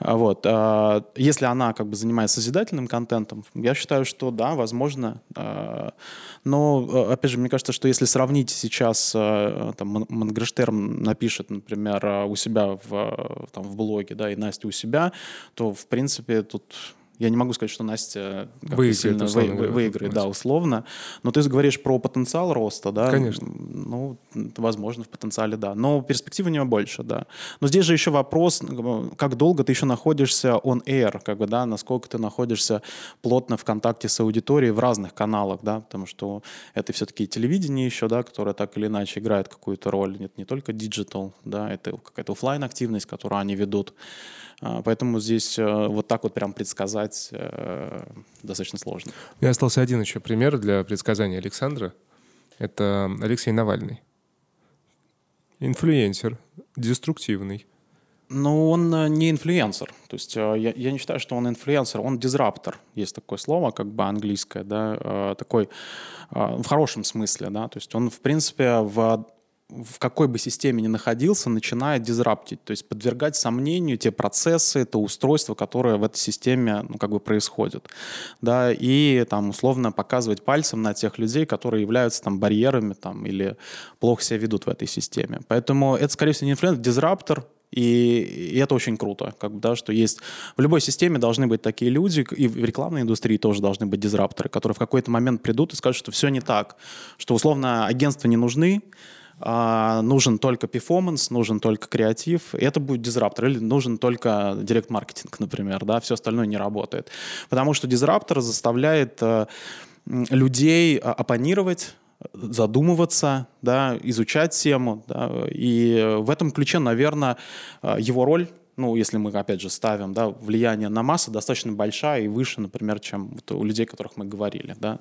вот, если она, как бы, занимается созидательным контентом, я считаю, что, да, возможно, но опять же, мне кажется, что если сравнить сейчас, там, Мангерштерн напишет, например, у себя в, там, в блоге, да, и Настя у себя, то, в принципе, тут... Я не могу сказать, что Настя выиграет, сильно вы, вы, выиграет, да, условно. Но ты говоришь про потенциал роста, да? Конечно. Ну, возможно, в потенциале, да. Но перспективы у него больше, да. Но здесь же еще вопрос, как долго ты еще находишься on air, как бы, да, насколько ты находишься плотно в контакте с аудиторией в разных каналах, да, потому что это все-таки телевидение еще, да, которое так или иначе играет какую-то роль. Это не только digital, да, это какая-то офлайн-активность, которую они ведут. Поэтому здесь вот так вот прям предсказать достаточно сложно. У меня остался один еще пример для предсказания Александра. Это Алексей Навальный. Инфлюенсер, деструктивный. Но он не инфлюенсер. То есть я, я не считаю, что он инфлюенсер, он дизраптор. Есть такое слово, как бы английское, да, такой в хорошем смысле, да. То есть он, в принципе, в... в какой бы системе ни находился, начинает дизраптить, то есть подвергать сомнению те процессы, то устройство, которое в этой системе, ну, как бы происходит. Да, и там условно показывать пальцем на тех людей, которые являются там барьерами там, или плохо себя ведут в этой системе. Поэтому это, скорее всего, не инфлюенсер, дизраптор. И это очень круто, как бы, да, что есть в любой системе должны быть такие люди, и в рекламной индустрии тоже должны быть дизрапторы, которые в какой-то момент придут и скажут, что все не так, что условно агентства не нужны, а нужен только перформанс, нужен только креатив, и это будет дизраптор. Или нужен только директ-маркетинг, например, да, все остальное не работает. Потому что дизраптор заставляет э, людей оппонировать, задумываться, да, изучать тему. Да, и в этом ключе, наверное, его роль, ну, если мы, опять же, ставим, да, влияние на массы, достаточно большая и выше, например, чем вот у людей, о которых мы говорили. Да.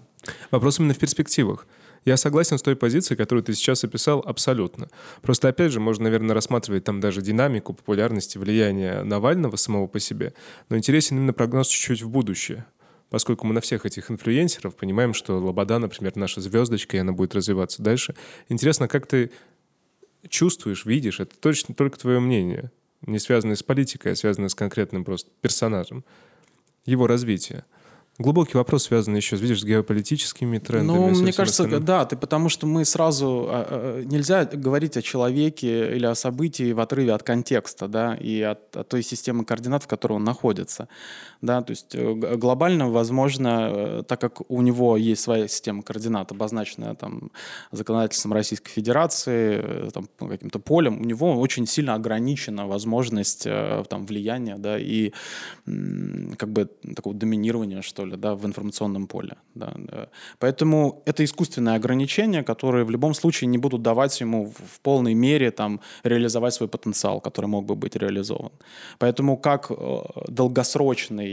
Вопрос именно в перспективах. Я согласен с той позицией, которую ты сейчас описал, абсолютно. Просто, опять же, можно, наверное, рассматривать там даже динамику популярности, влияния Навального самого по себе. Но интересен именно прогноз чуть-чуть в будущее. Поскольку мы на всех этих инфлюенсеров понимаем, что Лобода, например, наша звездочка, и она будет развиваться дальше. Интересно, как ты чувствуешь, видишь, это точно только твое мнение, не связанное с политикой, а связанное с конкретным просто персонажем, его развитие. глубокий вопрос, связанный еще, видишь, с геополитическими трендами. Ну, мне кажется, остальным. да, ты, потому что мы сразу... Нельзя говорить о человеке или о событии в отрыве от контекста, да, и от, от той системы координат, в которой он находится. Да, то есть глобально, возможно, так как у него есть своя система координат, обозначенная там законодательством Российской Федерации, там, каким-то полем, у него очень сильно ограничена возможность там, влияния, да, и как бы такого доминирования, что ли, да, в информационном поле. Да, да. Поэтому это искусственные ограничения, которые в любом случае не будут давать ему в полной мере там, реализовать свой потенциал, который мог бы быть реализован. Поэтому как долгосрочный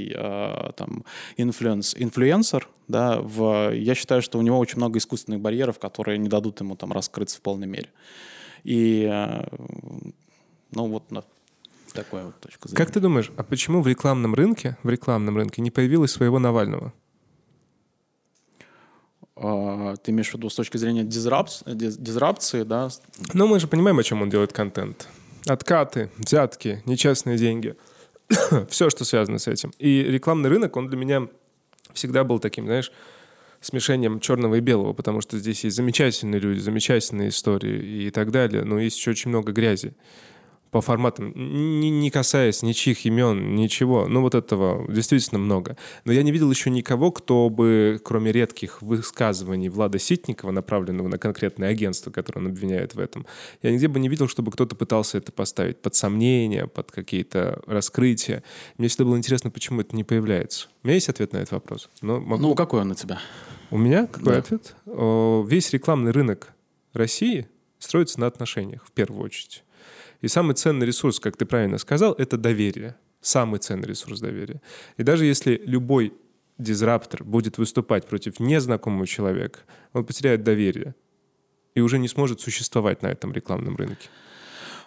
там, инфлюенс, инфлюенсер, да, в, я считаю, что у него очень много искусственных барьеров, которые не дадут ему там, раскрыться в полной мере. И ну вот... Такая вот точка зрения. Как ты думаешь, а почему в рекламном рынке, в рекламном рынке не появилось своего Навального? А, ты имеешь в виду с точки зрения дизрапции, дизрапции, да? Ну, мы же понимаем, о чем он делает контент. Откаты, взятки, нечестные деньги. Все, что связано с этим. И рекламный рынок, он для меня всегда был таким, знаешь, смешением черного и белого, потому что здесь есть замечательные люди, замечательные истории и так далее, но есть еще очень много грязи. По форматам, не, не касаясь ничьих имен, ничего. Ну, вот этого действительно много. Но я не видел еще никого, кто бы, кроме редких высказываний Влада Ситникова, направленного на конкретное агентство, которое он обвиняет в этом, я нигде бы не видел, чтобы кто-то пытался это поставить под сомнение, под какие-то раскрытия. Мне всегда было интересно, почему это не появляется. У меня есть ответ на этот вопрос? Но могу... Ну, какой он у тебя? У меня? Какой да. ответ? О, весь рекламный рынок России строится на отношениях, в первую очередь. И самый ценный ресурс, как ты правильно сказал, это доверие. Самый ценный ресурс доверия. И даже если любой дизраптор будет выступать против незнакомого человека, он потеряет доверие и уже не сможет существовать на этом рекламном рынке.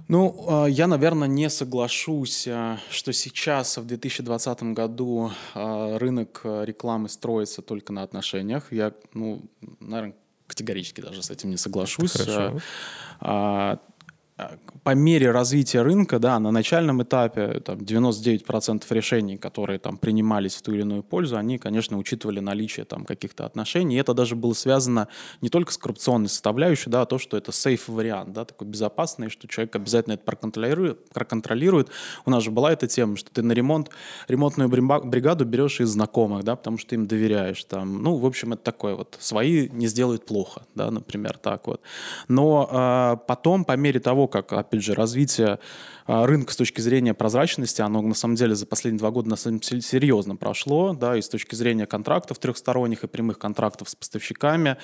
Ну, я, наверное, не соглашусь, что сейчас, в две тысячи двадцатом году, рынок рекламы строится только на отношениях. Я, ну, наверное, категорически даже с этим не соглашусь. Хорошо. А, по мере развития рынка, да, на начальном этапе там, девяносто девять процентов решений, которые там, принимались в ту или иную пользу, они, конечно, учитывали наличие там, каких-то отношений. И это даже было связано не только с коррупционной составляющей, да, а то, что это сейф-вариант, да, такой безопасный, что человек обязательно это проконтролирует, проконтролирует. У нас же была эта тема, что ты на ремонт, ремонтную бригаду берешь из знакомых, да, потому что ты им доверяешь. Там. Ну, в общем, это такое вот. Свои не сделают плохо, да, например, так вот. Но э, потом, по мере того, как, опять же, развитие рынка с точки зрения прозрачности, оно, на самом деле, за последние два года на самом деле серьезно прошло, да, и с точки зрения контрактов трехсторонних и прямых контрактов с поставщиками.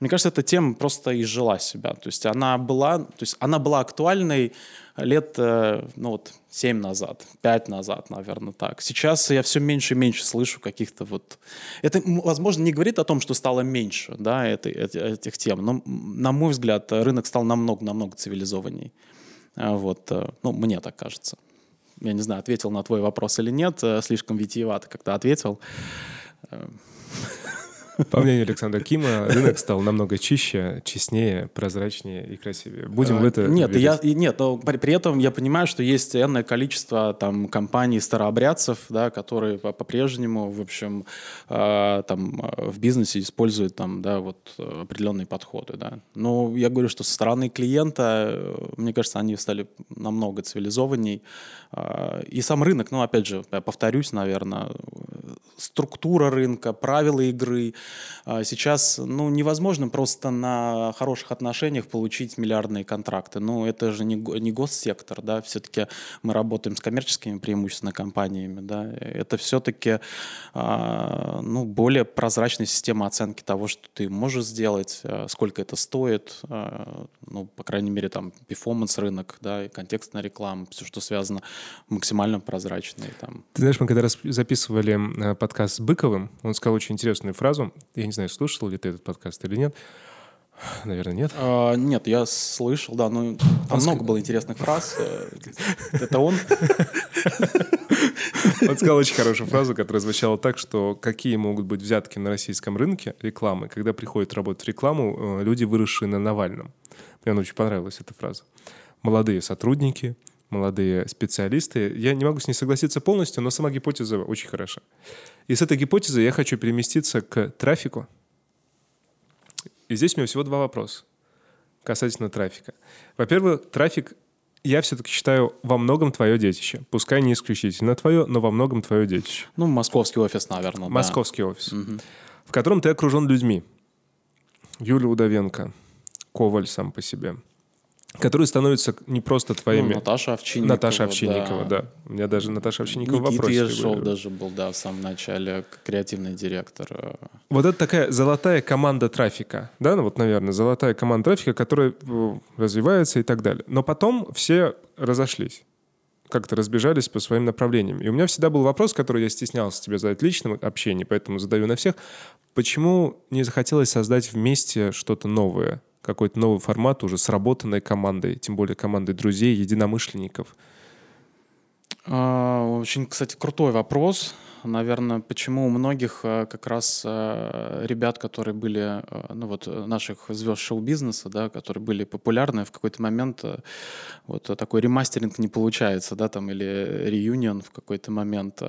Мне кажется, эта тема просто изжила себя. То есть она была, то есть она была актуальной лет, ну вот, семь назад, пять назад, наверное, так. Сейчас я все меньше и меньше слышу каких-то вот... Это, возможно, не говорит о том, что стало меньше, да, этой, этих тем, но, на мой взгляд, рынок стал намного-намного цивилизованней. Вот, ну, мне так кажется. Я не знаю, ответил на твой вопрос или нет, слишком витиевато как-то ответил. По мнению Александра Кима, рынок стал намного чище, честнее, прозрачнее и красивее. Будем в это нет, я, нет, но при, при этом я понимаю, что есть энное количество там, компаний-старообрядцев, да, которые по-прежнему в, общем, э, там, в бизнесе используют там, да, вот, определенные подходы. Да. Но я говорю, что со стороны клиента, мне кажется, они стали намного цивилизованней. И сам рынок, ну, опять же, я повторюсь, наверное, структура рынка, правила игры. Сейчас, ну, невозможно просто на хороших отношениях получить миллиардные контракты. Ну, это же не, не госсектор, да, все-таки мы работаем с коммерческими преимущественно компаниями, да. Это все-таки, э, ну, более прозрачная система оценки того, что ты можешь сделать, э, сколько это стоит, э, ну, по крайней мере, там, перформанс-рынок, да, и контекстная реклама, все, что связано, максимально прозрачные там. Ты знаешь, мы когда раз записывали подкаст с Быковым, он сказал очень интересную фразу. Я не знаю, слышал ли ты этот подкаст или нет. Наверное, нет. А, нет, я слышал, да, но там он много ск... было интересных фраз. Это он? Он сказал очень хорошую фразу, которая звучала так, что какие могут быть взятки на российском рынке рекламы, когда приходят работать в рекламу люди, выросшие на Навальном. Мне очень понравилась эта фраза. Молодые сотрудники, молодые специалисты. Я не могу с ней согласиться полностью, но сама гипотеза очень хороша. И с этой гипотезой я хочу переместиться к трафику. И здесь у меня всего два вопроса касательно трафика. Во-первых, трафик, я все-таки считаю, во многом твое детище. Пускай не исключительно твое, но во многом твое детище. Ну, московский офис, наверное. Московский да. офис, угу. в котором ты окружен людьми. Юля Удовенко, Коваль сам по себе, которые становятся не просто твоими... Ну, Наташа Овчинникова. Наташа Овчинникова, да. да. У меня даже Наташа Овчинникова вопрос. Никита Ершов даже был, да, в самом начале, креативный директор. Вот это такая золотая команда трафика, да, ну вот, наверное, золотая команда трафика, которая развивается и так далее. Но потом все разошлись, как-то разбежались по своим направлениям. И у меня всегда был вопрос, который я стеснялся тебе задать в личном общении, поэтому задаю на всех. Почему не захотелось создать вместе что-то новое? Какой-то новый формат уже сработанной командой, тем более командой друзей, единомышленников? Очень, кстати, крутой вопрос. Наверное, почему у многих как раз ребят, которые были, ну вот наших звезд шоу-бизнеса, да, которые были популярны, в какой-то момент вот такой ремастеринг не получается, да, там, или реюнион в какой-то момент.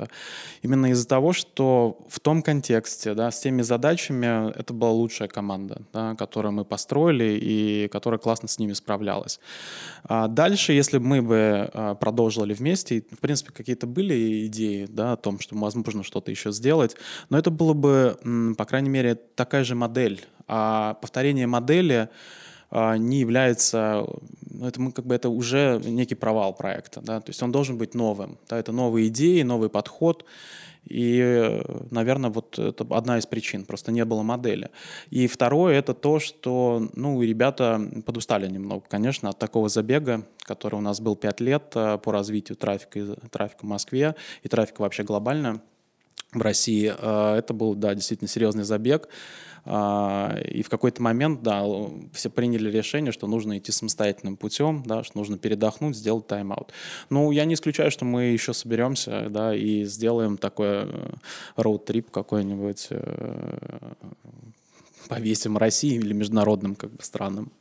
Именно из-за того, что в том контексте, да, с теми задачами это была лучшая команда, да, которую мы построили и которая классно с ними справлялась. А дальше, если бы мы бы продолжили вместе, в принципе, какие-то были идеи, да, о том, что, возможно, нужно что-то еще сделать. Но это было бы, по крайней мере, такая же модель. А повторение модели не является... Ну, это, мы, как бы, это уже некий провал проекта. Да? То есть он должен быть новым. Да? Это новые идеи, новый подход. И, наверное, вот это одна из причин. Просто не было модели. И второе — это то, что ну, ребята подустали немного, конечно, от такого забега, который у нас был пять лет по развитию трафика, трафика в Москве и трафика вообще глобально в России. Это был, да, действительно серьезный забег. И в какой-то момент, да, все приняли решение, что нужно идти самостоятельным путем, да, что нужно передохнуть, сделать тайм-аут. Ну, я не исключаю, что мы еще соберемся, да, и сделаем такой роуд-трип какой-нибудь, повесим России или международным как бы странам.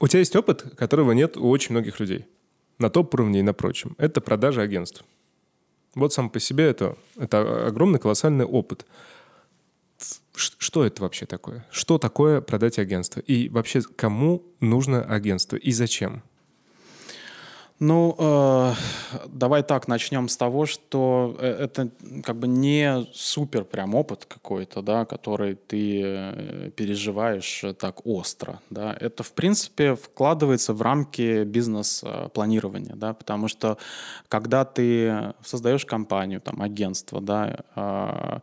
У тебя есть опыт, которого нет у очень многих людей на топ-уровне и на прочем. Это продажи агентств. Вот сам по себе это, это огромный колоссальный опыт. Что это вообще такое? Что такое продать агентство? И вообще, кому нужно агентство? И зачем? Ну, э, давай так, начнем с того, что это как бы не супер прям опыт какой-то, да, который ты переживаешь так остро, да. Это, в принципе, вкладывается в рамки бизнес-планирования, да, потому что когда ты создаешь компанию, там, агентство, да, э,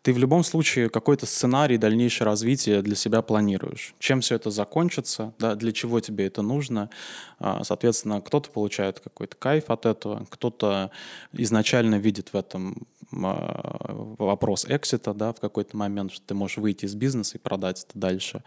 ты в любом случае какой-то сценарий дальнейшего развития для себя планируешь. Чем все это закончится, да, для чего тебе это нужно, э, соответственно, кто-то получает какой-то кайф от этого. Кто-то изначально видит в этом вопрос эксита, да, в какой-то момент, что ты можешь выйти из бизнеса и продать это дальше.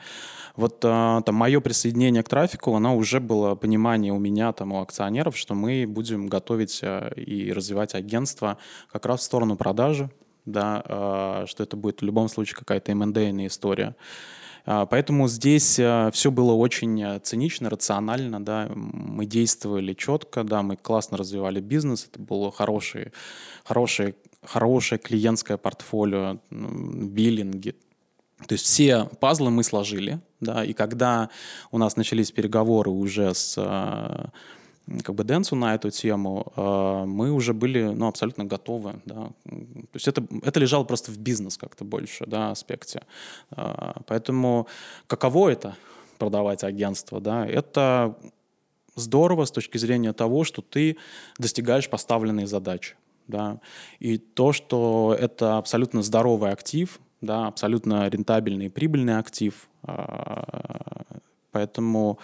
Вот там, мое присоединение к трафику, оно уже было понимание у меня, там, у акционеров, что мы будем готовить и развивать агентство как раз в сторону продажи, да, что это будет в любом случае какая-то эм энд эй-ная история. Поэтому здесь все было очень цинично, рационально, да, мы действовали четко, да, мы классно развивали бизнес, это было хорошее, хорошее, хорошее клиентское портфолио, биллинги. То есть все пазлы мы сложили, да, и когда у нас начались переговоры уже с... как бы Денсу на эту тему, мы уже были, ну, абсолютно готовы, да. То есть это, это лежало просто в бизнес как-то больше, да, аспекте. Поэтому каково это продавать агентство, да? Это здорово с точки зрения того, что ты достигаешь поставленные задачи, да. И то, что это абсолютно здоровый актив, да, абсолютно рентабельный и прибыльный актив. Поэтому...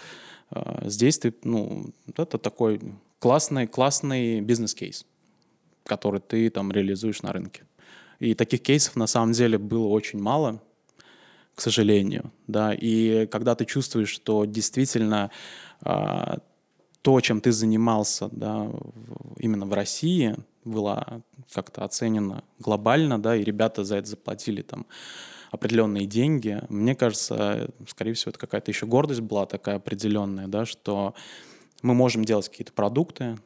Здесь ты, ну, это такой классный, классный бизнес-кейс, который ты там реализуешь на рынке. И таких кейсов на самом деле было очень мало, к сожалению. Да? И когда ты чувствуешь, что действительно э, то, чем ты занимался, да, именно в России, было как-то оценено глобально, да, и ребята за это заплатили там определенные деньги. Мне кажется, скорее всего, это какая-то еще гордость была такая определенная, да, что Мы можем делать какие-то продукты,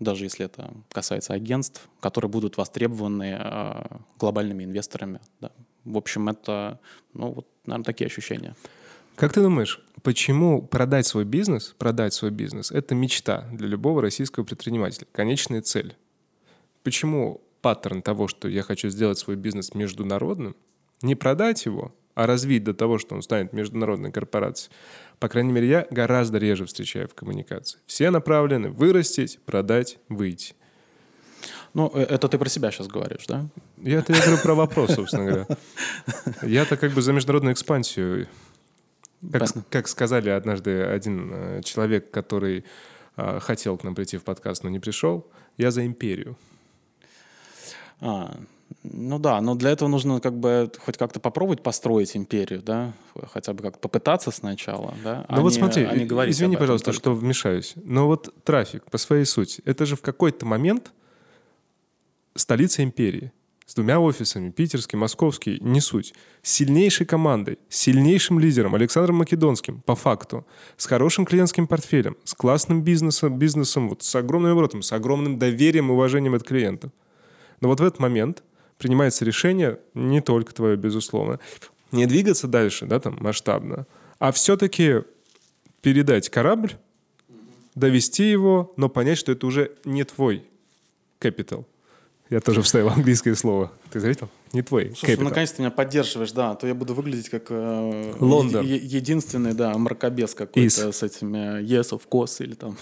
даже если это касается агентств, которые будут востребованы э, глобальными инвесторами. Да. В общем, это, ну, вот, наверное, такие ощущения. Как ты думаешь, почему продать свой бизнес, продать свой бизнес – это мечта для любого российского предпринимателя, конечная цель? Почему паттерн того, что я хочу сделать свой бизнес международным, не продать его, а развить до того, что он станет международной корпорацией, по крайней мере, я гораздо реже встречаю в коммуникации. Все направлены вырастить, продать, выйти. Ну, это ты про себя сейчас говоришь, да? Я-то я говорю про вопрос, собственно говоря. Я-то как бы за международную экспансию. Как, как сказали однажды один человек, который а, хотел к нам прийти в подкаст, но не пришел, я за империю. А... Ну да, но для этого нужно как бы хоть как-то попробовать построить империю, да, хотя бы как-то попытаться сначала, да. Ну а вот не, смотри, а не извини, пожалуйста, только. Что вмешаюсь, но вот трафик по своей сути, это же в какой-то момент столица империи с двумя офисами, питерский, московский, не суть, с сильнейшей командой, с сильнейшим лидером Александром Македонским, по факту, с хорошим клиентским портфелем, с классным бизнесом, бизнесом вот, с огромным оборотом, с огромным доверием и уважением от клиента. Но вот в этот момент принимается решение, не только твое, безусловно, не двигаться дальше, да, там, масштабно, а все-таки передать корабль, довести его, но понять, что это уже не твой capital. Я тоже вставил английское слово. Ты заметил? Не твой. Слушай, capital. Наконец-то ты меня поддерживаешь, да, а то я буду выглядеть как э, Лондон. Е- единственный, да, мракобес какой-то is. С этими yes, of course, или там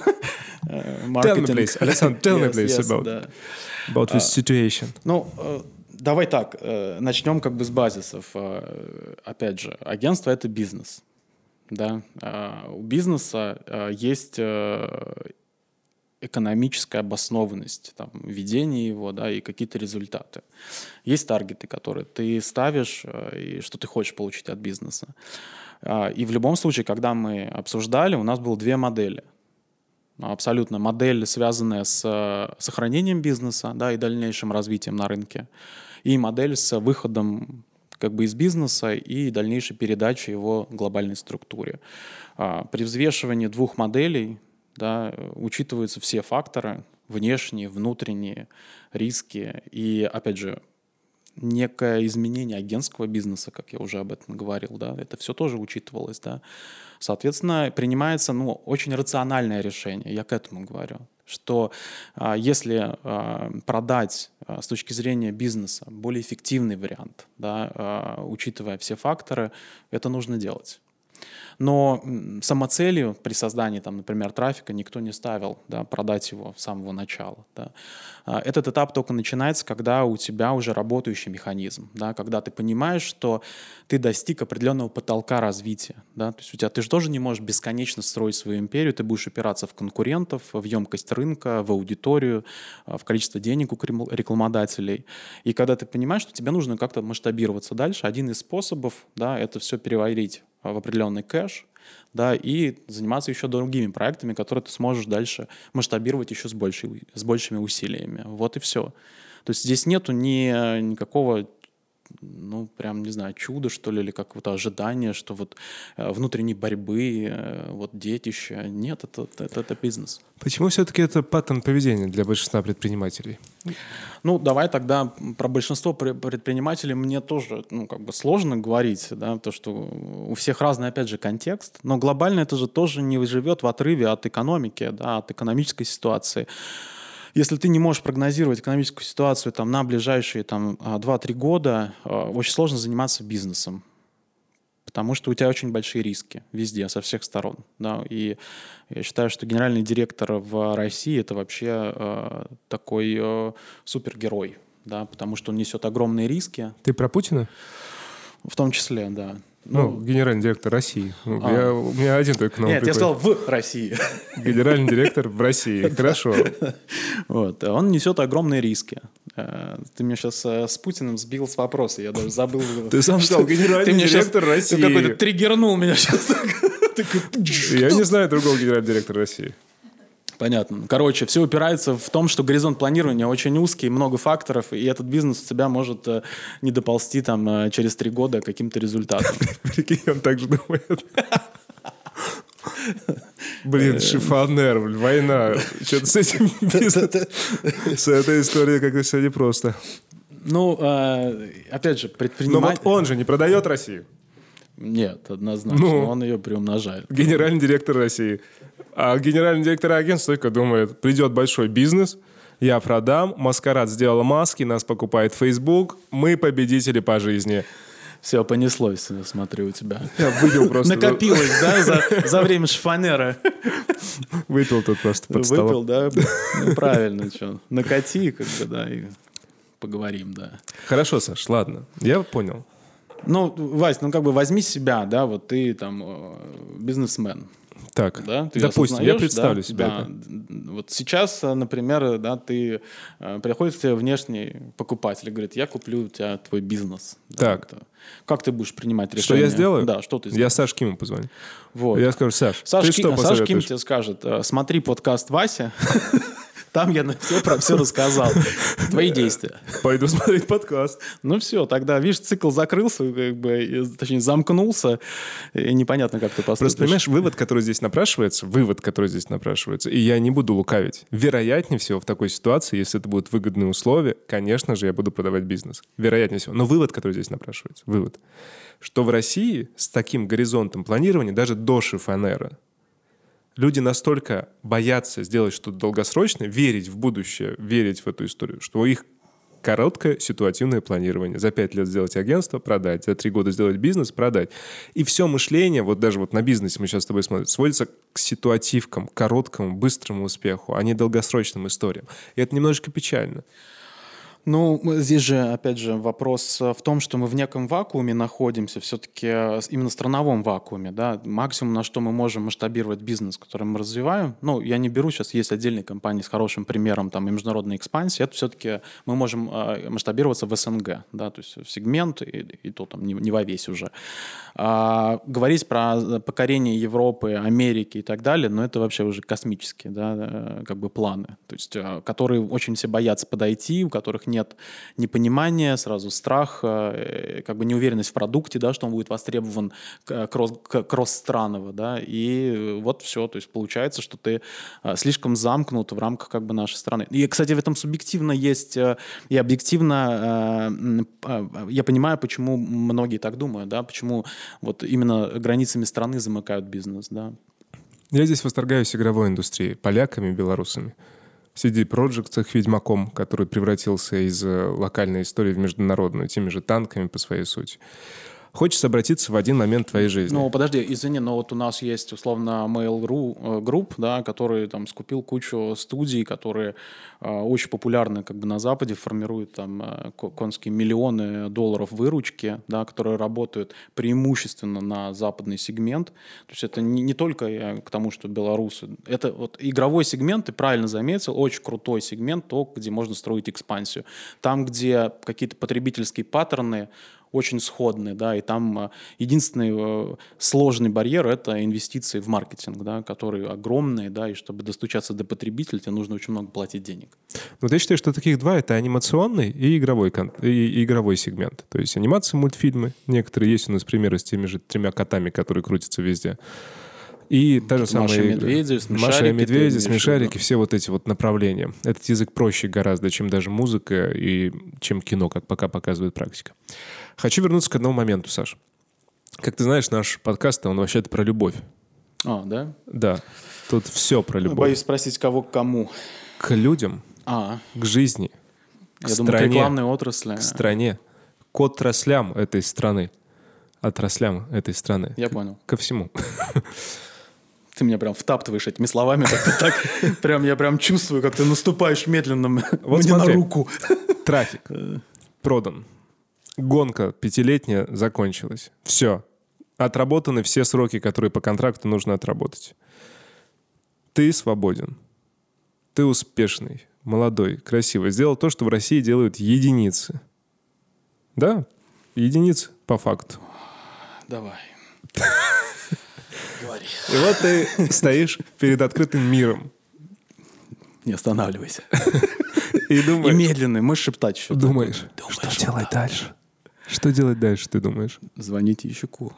marketing. Tell me, please, Alexander, tell me, please, about, да. about this situation. Uh, ну, uh, давай так, uh, начнем как бы с базисов. Uh, опять же, агентство – это бизнес, да. Uh, у бизнеса uh, есть... Uh, экономическая обоснованность там, ведения его, да, и какие-то результаты. Есть таргеты, которые ты ставишь, и что ты хочешь получить от бизнеса. И в любом случае, когда мы обсуждали, у нас было две модели. Абсолютно модель, связанная с сохранением бизнеса, да, и дальнейшим развитием на рынке, и модель с выходом как бы из бизнеса и дальнейшей передачей его глобальной структуре. При взвешивании двух моделей, да, учитываются все факторы, внешние, внутренние, риски. И, опять же, некое изменение агентского бизнеса, как я уже об этом говорил, да, это все тоже учитывалось. Да. Соответственно, принимается, ну, очень рациональное решение, я к этому говорю, что если продать с точки зрения бизнеса более эффективный вариант, да, учитывая все факторы, это нужно делать. Но самоцелью при создании, там, например, трафика никто не ставил, да, продать его с самого начала. Да. Этот этап только начинается, когда у тебя уже работающий механизм, да, когда ты понимаешь, что ты достиг определенного потолка развития. Да. То есть у тебя, ты же тоже не можешь бесконечно строить свою империю, ты будешь опираться в конкурентов, в емкость рынка, в аудиторию, в количество денег у рекламодателей. И когда ты понимаешь, что тебе нужно как-то масштабироваться дальше, один из способов, да, это все переварить в определенный кэш, да, и заниматься еще другими проектами, которые ты сможешь дальше масштабировать еще с, большей, с большими усилиями. Вот и все. То есть здесь нету ни, никакого, ну, прям, не знаю, чуда, что ли, или какого-то ожидания, что вот внутренней борьбы, вот детища. Нет, это, это, это бизнес. Почему все-таки это паттерн поведения для большинства предпринимателей? Ну, давай тогда про большинство предпринимателей мне тоже, ну, как бы сложно говорить, да, то, что у всех разный, опять же, контекст, но глобально это же тоже не живет в отрыве от экономики, да, от экономической ситуации. Если ты не можешь прогнозировать экономическую ситуацию там, на ближайшие там, два-три года, очень сложно заниматься бизнесом, потому что у тебя очень большие риски везде, со всех сторон. Да? И я считаю, что генеральный директор в России – это вообще э, такой э, супергерой, да? Потому что он несет огромные риски. Ты про Путина? В том числе, да. Ну, ну, генеральный директор России. А. Я, у меня один только новый. Нет, приходит. Я сказал в России. Генеральный директор в России. Хорошо. Вот. Он несет огромные риски. Ты меня сейчас с Путиным сбил с вопроса. Я даже забыл. Ты сам сказал генеральный директор России. Ты какой-то триггернул меня сейчас. Я не знаю другого генерального директора России. Понятно. Короче, все упирается в том, что горизонт планирования очень узкий, много факторов, и этот бизнес у тебя может э, не доползти там, э, через три года каким-то результатом. Прикинь, он так же думает. Блин, шифонер, война. Что-то с этим с этой историей как-то все непросто. Ну, опять же, предприниматель... Но вот он же не продает Россию. Нет, однозначно, ну, он ее приумножает. Генеральный директор России. А генеральный директор агентства только думает, придет большой бизнес, я продам, Маскарад сделал маски, нас покупает Facebook, мы победители по жизни. Все, понеслось, смотрю, у тебя. Я выпил просто. Накопилось, да, за, за время шифонера. Выпил тут просто под столом. Выпил, да, ну, правильно, что, накати, как бы, да, и поговорим, да. Хорошо, Саш, ладно, я понял. Ну, Вась, ну как бы возьми себя, да, вот ты там бизнесмен. Так, да? Ты допустим, я представлю да, себя. Да. Вот сейчас, например, да, ты э, приходит к тебе внешний покупатель и говорит, я куплю у тебя твой бизнес. Так. Да, как ты будешь принимать решение? Что я сделаю? Да, что ты сделаешь? Я Саш Киму позвоню. Вот. Я скажу, Саш, Саш ты Ки... что посоветуешь? Саш Ким тебе скажет, смотри подкаст Вася, там я все про все рассказал. Твои действия. Пойду смотреть подкаст. Ну все, тогда, видишь, цикл закрылся, как бы, точнее, замкнулся. И непонятно, как ты поступишь. Просто, понимаешь, вывод, который здесь напрашивается, вывод, который здесь напрашивается, и я не буду лукавить. Вероятнее всего в такой ситуации, если это будут выгодные условия, конечно же, я буду продавать бизнес. Вероятнее всего. Но вывод, который здесь напрашивается, вывод, что в России с таким горизонтом планирования даже до шифонера люди настолько боятся сделать что-то долгосрочное, верить в будущее, верить в эту историю, что их короткое ситуативное планирование. За пять лет сделать агентство, продать. За три года сделать бизнес, продать. И все мышление, вот даже вот на бизнесе мы сейчас с тобой смотрим, сводится к ситуативкам, к короткому, быстрому успеху, а не долгосрочным историям. И это немножечко печально. Ну, здесь же, опять же, вопрос в том, что мы в неком вакууме находимся, все-таки именно страновом вакууме, да, максимум, на что мы можем масштабировать бизнес, который мы развиваем, ну, я не беру, сейчас есть отдельные компании с хорошим примером, там, и международной экспансии, это все-таки мы можем масштабироваться в СНГ, да, то есть в сегмент, и, и то там не, не во весь уже. А, говорить про покорение Европы, Америки и так далее, ну, это вообще уже космические, да, как бы планы, то есть, которые очень все боятся подойти, у которых не нет непонимания, сразу страх, как бы неуверенность в продукте, да, что он будет востребован кросс-страново, да, и вот все, то есть получается, что ты слишком замкнут в рамках как бы нашей страны. И, кстати, в этом субъективно есть и объективно, я понимаю, почему многие так думают, да, почему вот именно границами страны замыкают бизнес, да. Я здесь восторгаюсь игровой индустрией, поляками, белорусами. си ди-проджект с «Ведьмаком», который превратился из локальной истории в международную, теми же танками по своей сути. Хочется обратиться в один момент твоей жизни. Ну, подожди, извини, но вот у нас есть, условно, Mail.ru Group, да, который там скупил кучу студий, которые э, очень популярны как бы на Западе, формируют там э, конские миллионы долларов выручки, да, которые работают преимущественно на западный сегмент. То есть это не, не только я, к тому, что белорусы. Это вот игровой сегмент, ты правильно заметил, очень крутой сегмент, то, где можно строить экспансию. Там, где какие-то потребительские паттерны очень сходные, да, и там единственный сложный барьер — это инвестиции в маркетинг, да, которые огромные, да, и чтобы достучаться до потребителя, тебе нужно очень много платить денег. Вот я считаю, что таких два — это анимационный и игровой, и, и игровой сегмент. То есть анимации, мультфильмы, некоторые есть у нас примеры с теми же тремя котами, которые крутятся везде. И та же самая Маша и Медведи, Смешарики, все вот эти вот направления. Этот язык проще гораздо, чем даже музыка и чем кино, как пока показывает практика. Хочу вернуться к одному моменту, Саш. Как ты знаешь, наш подкаст, он вообще-то про любовь. А, да? Да. Тут все про любовь. Боюсь спросить, кого к кому. К людям, а. к жизни, к Я стране. Думаю, к рекламной отрасли. К стране, к отраслям этой страны. Отраслям этой страны. Я к- понял. Ко всему. Ты меня прям втаптываешь этими словами. Так, прям, я прям чувствую, как ты наступаешь медленно вот мне смотри, на руку. Трафик продан. Гонка пятилетняя закончилась. Все. Отработаны все сроки, которые по контракту нужно отработать. Ты свободен. Ты успешный, молодой, красивый. Сделал то, что в России делают единицы. Да? Единицы по факту. Давай. Говори. И вот ты стоишь перед открытым миром. Не останавливайся. И думаешь... И медленно, можешь шептать что-то. Думаешь, думаешь, что, что делать дальше? Что делать дальше, ты думаешь? Звоните Ящуку.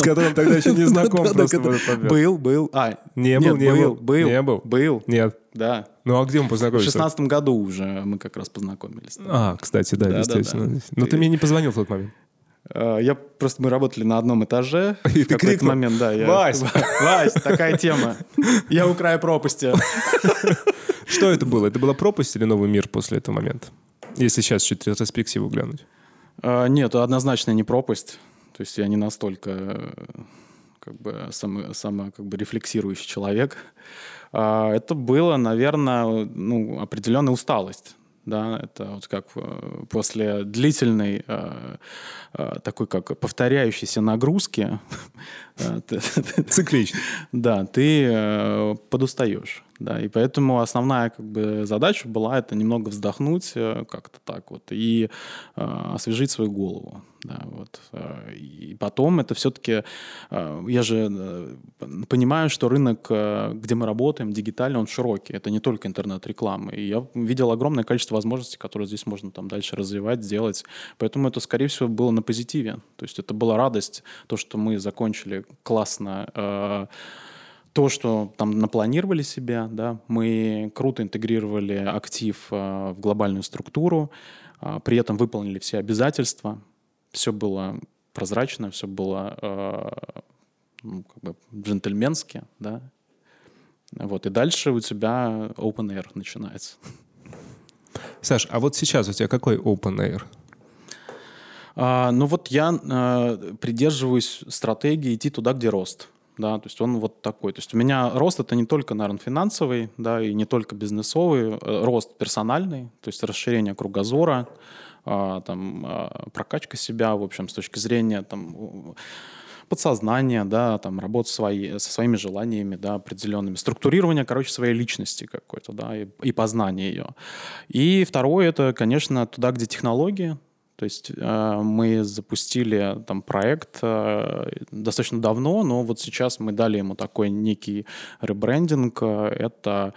с которым тогда еще не знаком просто. Был, был. А, не был, не был. Был, не был. Был. Нет. Да. Ну а где мы познакомились? В шестнадцатом году уже мы как раз познакомились. А, кстати, да, действительно. Но ты мне не позвонил в тот момент. Я просто, мы работали на одном этаже. И в ты крикнул? Момент, да, я... Вась! Вась, такая тема. Я у края пропасти. Что это было? Это была пропасть или новый мир после этого момента? Если сейчас чуть ретроспективу глянуть. Нет, однозначно не пропасть. То есть я не настолько как бы самый, самый как бы рефлексирующий человек. Это было, наверное, ну, определенная усталость. Да, это вот как после длительной э, э, такой как повторяющейся нагрузки цикличной. Да, ты э, подустаешь. Да, и поэтому основная как бы задача была это немного вздохнуть как-то так вот и э, освежить свою голову. Да, вот. И потом это все-таки... Э, я же понимаю, что рынок, где мы работаем, дигитальный, он широкий. Это не только интернет-реклама. И я видел огромное количество возможностей, которые здесь можно там дальше развивать, делать. Поэтому это, скорее всего, было на позитиве. То есть это была радость, то, что мы закончили классно... Э, То, что там напланировали себя, да, мы круто интегрировали актив э, в глобальную структуру, э, при этом выполнили все обязательства, все было прозрачно, все было э, ну, как бы джентльменски, да, вот, и дальше у тебя open air начинается. Саш, а вот сейчас у тебя какой open air? А, ну вот я э, придерживаюсь стратегии идти туда, где рост. Да, то есть он вот такой. То есть у меня рост — это не только, наверное, финансовый, да, и не только бизнесовый, рост персональный, то есть расширение кругозора, там, прокачка себя, в общем, с точки зрения там, подсознания, да, там, работа свои, со своими желаниями, да, определенными, структурирование, короче, своей личности какой-то, да, и, и познание ее. И второе — это, конечно, туда, где технологии. То есть э, мы запустили там проект э, достаточно давно, но вот сейчас мы дали ему такой некий ребрендинг. Это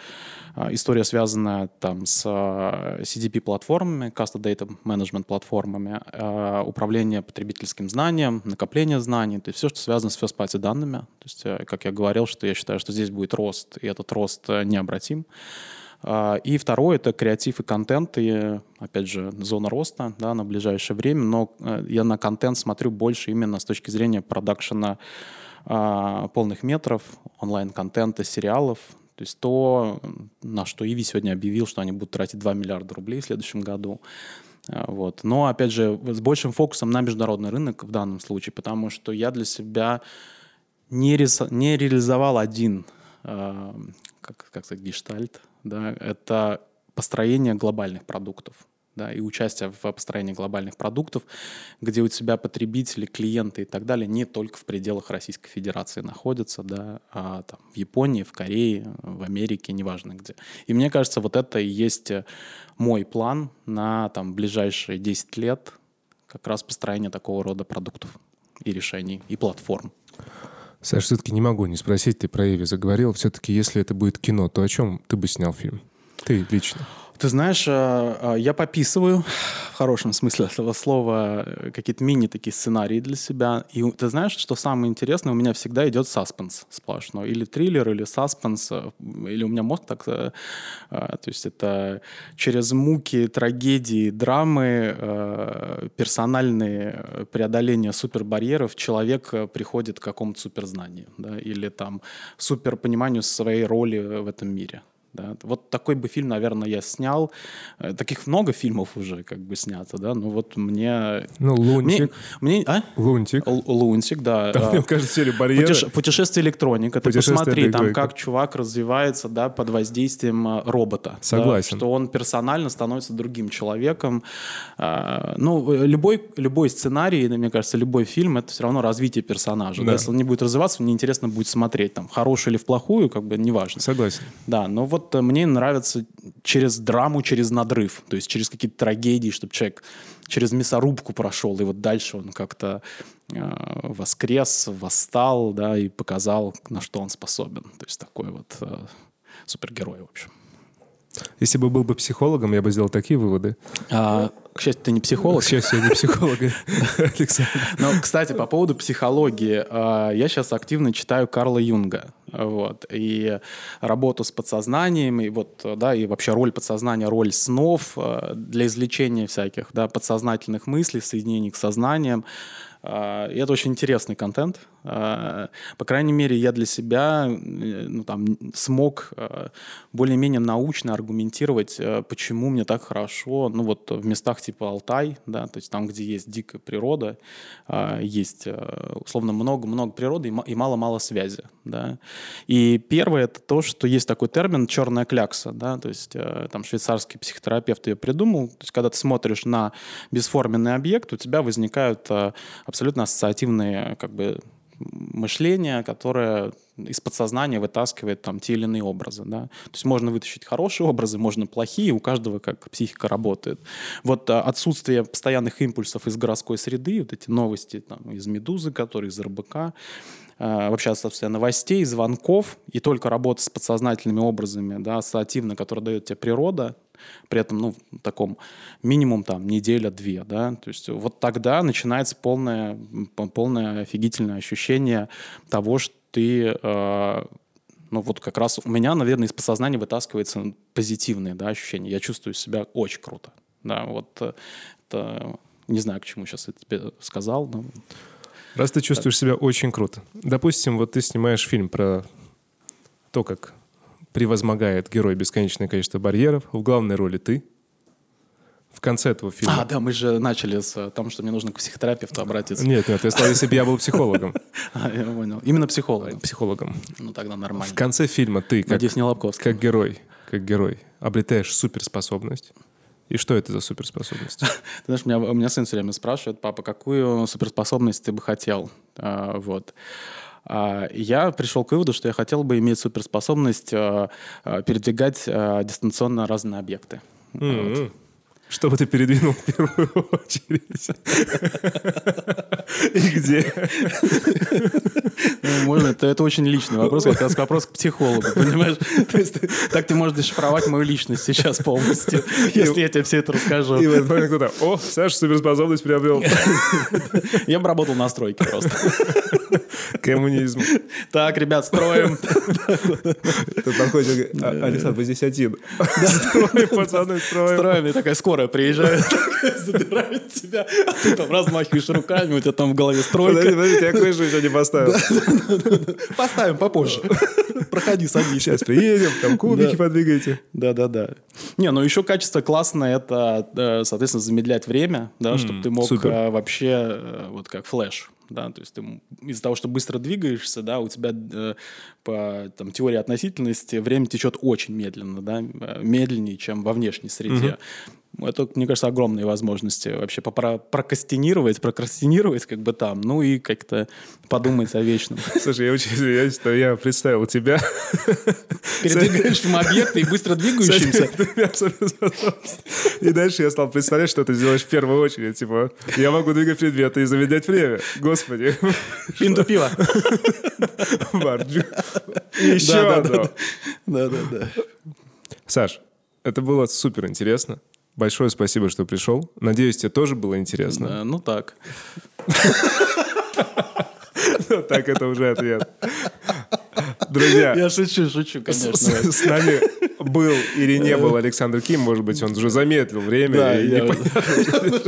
э, история, связанная там с э, си ди пи-платформами, Custom Data Management-платформами, э, управление потребительским знанием, накопление знаний, то есть все, что связано с first-party данными. То есть, э, как я говорил, что я считаю, что здесь будет рост, и этот рост э, необратим. И второе — это креатив и контент, и, опять же, зона роста, да, на ближайшее время, но я на контент смотрю больше именно с точки зрения продакшена а, полных метров, онлайн-контента, сериалов, то есть то, на что Иви сегодня объявил, что они будут тратить два миллиарда рублей в следующем году. Вот. Но, опять же, с большим фокусом на международный рынок в данном случае, потому что я для себя не, ре... не реализовал один, а, как, как сказать, гештальт. Да, это построение глобальных продуктов, да, и участие в построении глобальных продуктов, где у тебя потребители, клиенты и так далее не только в пределах Российской Федерации находятся, да, а там в Японии, в Корее, в Америке, неважно где. И мне кажется, вот это и есть мой план на там, ближайшие десять лет, как раз построение такого рода продуктов и решений, и платформ. Саш, все-таки не могу не спросить, ты про Иви заговорил. Все-таки, если это будет кино, то о чем ты бы снял фильм? Ты лично. Ты знаешь, я пописываю, в хорошем смысле этого слова, какие-то мини-такие сценарии для себя. И ты знаешь, что самое интересное, у меня всегда идет саспенс сплошной. Или триллер, или саспенс. Или у меня мозг так... То есть это через муки, трагедии, драмы, персональные преодоления супербарьеров человек приходит к какому-то суперзнанию. Да? Или там суперпониманию своей роли в этом мире. Да, вот такой бы фильм, наверное, я снял. Таких много фильмов уже как бы снято, да. Ну вот мне... Ну, Лунтик. Мне... Мне... А? Лунтик. Л- Лунтик, да. Там, мне кажется, все ли барьеры. Путеше... Путешествие электроника. Ты Путешествие посмотри, электроника. Там как чувак развивается, да, под воздействием робота. Согласен. Да, что он персонально становится другим человеком. Ну, любой, любой сценарий, мне кажется, любой фильм — это все равно развитие персонажа. Да. Да? Если он не будет развиваться, мне интересно будет смотреть, там, в хорошую или в плохую, как бы неважно. Согласен. Да, но вот мне нравится через драму, через надрыв, то есть через какие-то трагедии, чтобы человек через мясорубку прошел, и вот дальше он как-то э, воскрес, восстал, да, и показал, на что он способен. То есть такой вот э, супергерой, в общем. Если бы был бы психологом, я бы сделал такие выводы. А, к счастью, ты не психолог. К счастью, я не психолог, Александр. Но, кстати, по поводу психологии. Я сейчас активно читаю Карла Юнга. Вот. И работу с подсознанием, и, вот, да, и вообще роль подсознания, роль снов для излечения всяких, да, подсознательных мыслей, соединений к сознаниям. И это очень интересный контент. По крайней мере, я для себя ну, там, смог более-менее научно аргументировать, почему мне так хорошо. Ну вот в местах типа Алтай, да, то есть там, где есть дикая природа, есть условно много-много природы и мало-мало связи. Да. И первое — это то, что есть такой термин «черная клякса». Да, то есть там швейцарский психотерапевт ее придумал. То есть когда ты смотришь на бесформенный объект, у тебя возникают абсолютно ассоциативные как бы, мышления, которые из подсознания вытаскивают там, те или иные образы. Да? То есть можно вытащить хорошие образы, можно плохие, у каждого как психика работает. Вот отсутствие постоянных импульсов из городской среды, вот эти новости там, из «Медузы», которые из эр бэ ка, вообще, собственно, новостей, звонков, и только работа с подсознательными образами, да, ассоциативно, которые дает тебе природа, при этом, ну, в таком минимум там неделя-две, да, то есть вот тогда начинается полное, полное офигительное ощущение того, что ты, э, ну, вот как раз у меня, наверное, из подсознания вытаскиваются позитивные, да, ощущения. Я чувствую себя очень круто, да, вот это, не знаю, к чему сейчас я тебе сказал, но... Раз ты чувствуешь себя очень круто. Допустим, вот ты снимаешь фильм про то, как превозмогает герой бесконечное количество барьеров. В главной роли ты. В конце этого фильма... А, да, мы же начали с того, что мне нужно к психотерапевту обратиться. Нет, нет, я сказал, если бы я был психологом. А, я понял. Именно психологом. Психологом. Ну, тогда нормально. В конце фильма ты, как, как герой, как герой, обретаешь суперспособность. И что это за суперспособность? Ты знаешь, меня, меня сын все время спрашивает: папа, какую суперспособность ты бы хотел? А, вот. а, я пришел к выводу, что я хотел бы иметь суперспособность а, а, передвигать а, дистанционно разные объекты. Mm-hmm. Вот. Чтобы ты передвинул в первую очередь. И где? Можно, это очень личный вопрос, как раз вопрос к психологу, понимаешь? То есть так ты можешь дешифровать мою личность сейчас полностью, если я тебе все это расскажу. И вот кто-то: о, Саша суперспособность приобрел. Я бы работал на стройке просто. Коммунизм. Так, ребят, строим. Тут подходит: Александр, вы здесь один. Строим, пацаны, строим. Строим, и такая скорая приезжает, забирает тебя, а ты там размахиваешь руками, у тебя там в голове стройка. Подожди, подожди, я кое-что еще не поставил. Поставим попозже. Проходи, садись. Сейчас приедем, там кубики подвигайте. Да-да-да. Не, ну еще качество классное, это, соответственно, замедлять время, да, чтобы ты мог вообще, вот как флэш. Да, то есть ты из-за того, что быстро двигаешься, да, у тебя э, по там, теории относительности время течет очень медленно, да, медленнее, чем во внешней среде. Mm-hmm. Это, мне кажется, огромные возможности вообще прокастинировать, прокрастинировать как бы там, ну и как-то подумать о вечном. Слушай, я очень извиняюсь, что я представил тебя передвигающим объекты и быстро двигающимся. И дальше я стал представлять, что ты делаешь в первую очередь. Типа, я могу двигать предметы и замедлять время. Господи. Пинту пива. И еще да, одно. Да, да, да, да. Саш, это было супер интересно. Большое спасибо, что пришел. Надеюсь, тебе тоже было интересно. Да, ну так. Ну так, это уже ответ. Друзья, я шучу, шучу, конечно. С, с нами был или не был Александр Ким, может быть, он уже замедлил время. Да, и я не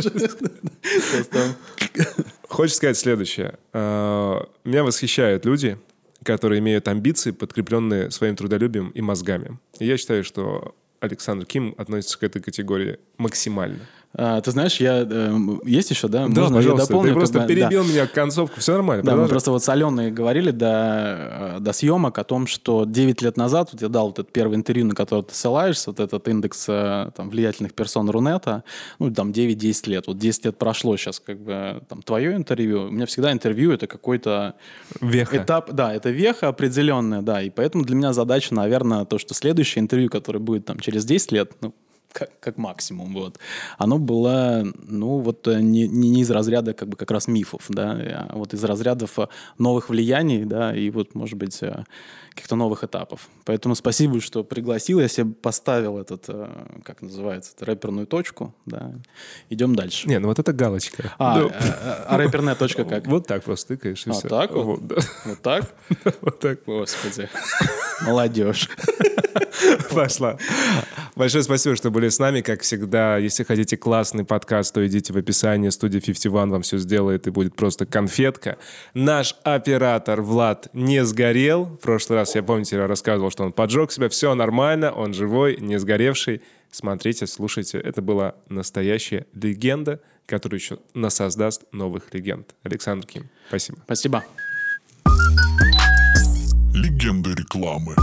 Хочется сказать следующее. Меня восхищают люди, которые имеют амбиции, подкрепленные своим трудолюбием и мозгами. И я считаю, что Александр Ким относится к этой категории максимально. А, ты знаешь, я... Э, есть еще, да? Да, можно, пожалуйста. Я дополню, ты просто бы, перебил да. меня концовку. Все нормально. Да, продолжай. Мы просто вот с Аленой говорили до, до съемок о том, что девять лет назад вот я дал вот это первое интервью, на которое ты ссылаешься, вот этот индекс там, влиятельных персон Рунета, ну, там, девять-десять лет. Вот десять лет прошло сейчас, как бы, там, твое интервью. У меня всегда интервью — это какой-то... Веха. Этап, да, это веха определенная, да. И поэтому для меня задача, наверное, то, что следующее интервью, которое будет там через десять лет, ну, как, как максимум, вот, оно было, ну, вот не, не из разряда как бы как раз мифов, да, а вот из разрядов новых влияний, да, и вот, может быть, каких-то новых этапов. Поэтому спасибо, что пригласил, я себе поставил этот, как называется, рэперную точку, да, идем дальше. Не, ну вот это галочка. А, да. а, а рэперная точка как? Вот так просто тыкаешь и а, все. Так вот? Вот, да. Вот так? Вот так. Господи, молодежь. Пошла. Большое спасибо, что были с нами. Как всегда, если хотите классный подкаст, то идите в описание. Студия пятьдесят один вам все сделает и будет просто конфетка. Наш оператор Влад не сгорел. В прошлый раз, я помните, рассказывал, что он поджег себя. Все нормально, он живой, не сгоревший. Смотрите, слушайте. Это была настоящая легенда, которая еще насоздаст новых легенд. Александр Ким, спасибо. Спасибо. Легенды рекламы.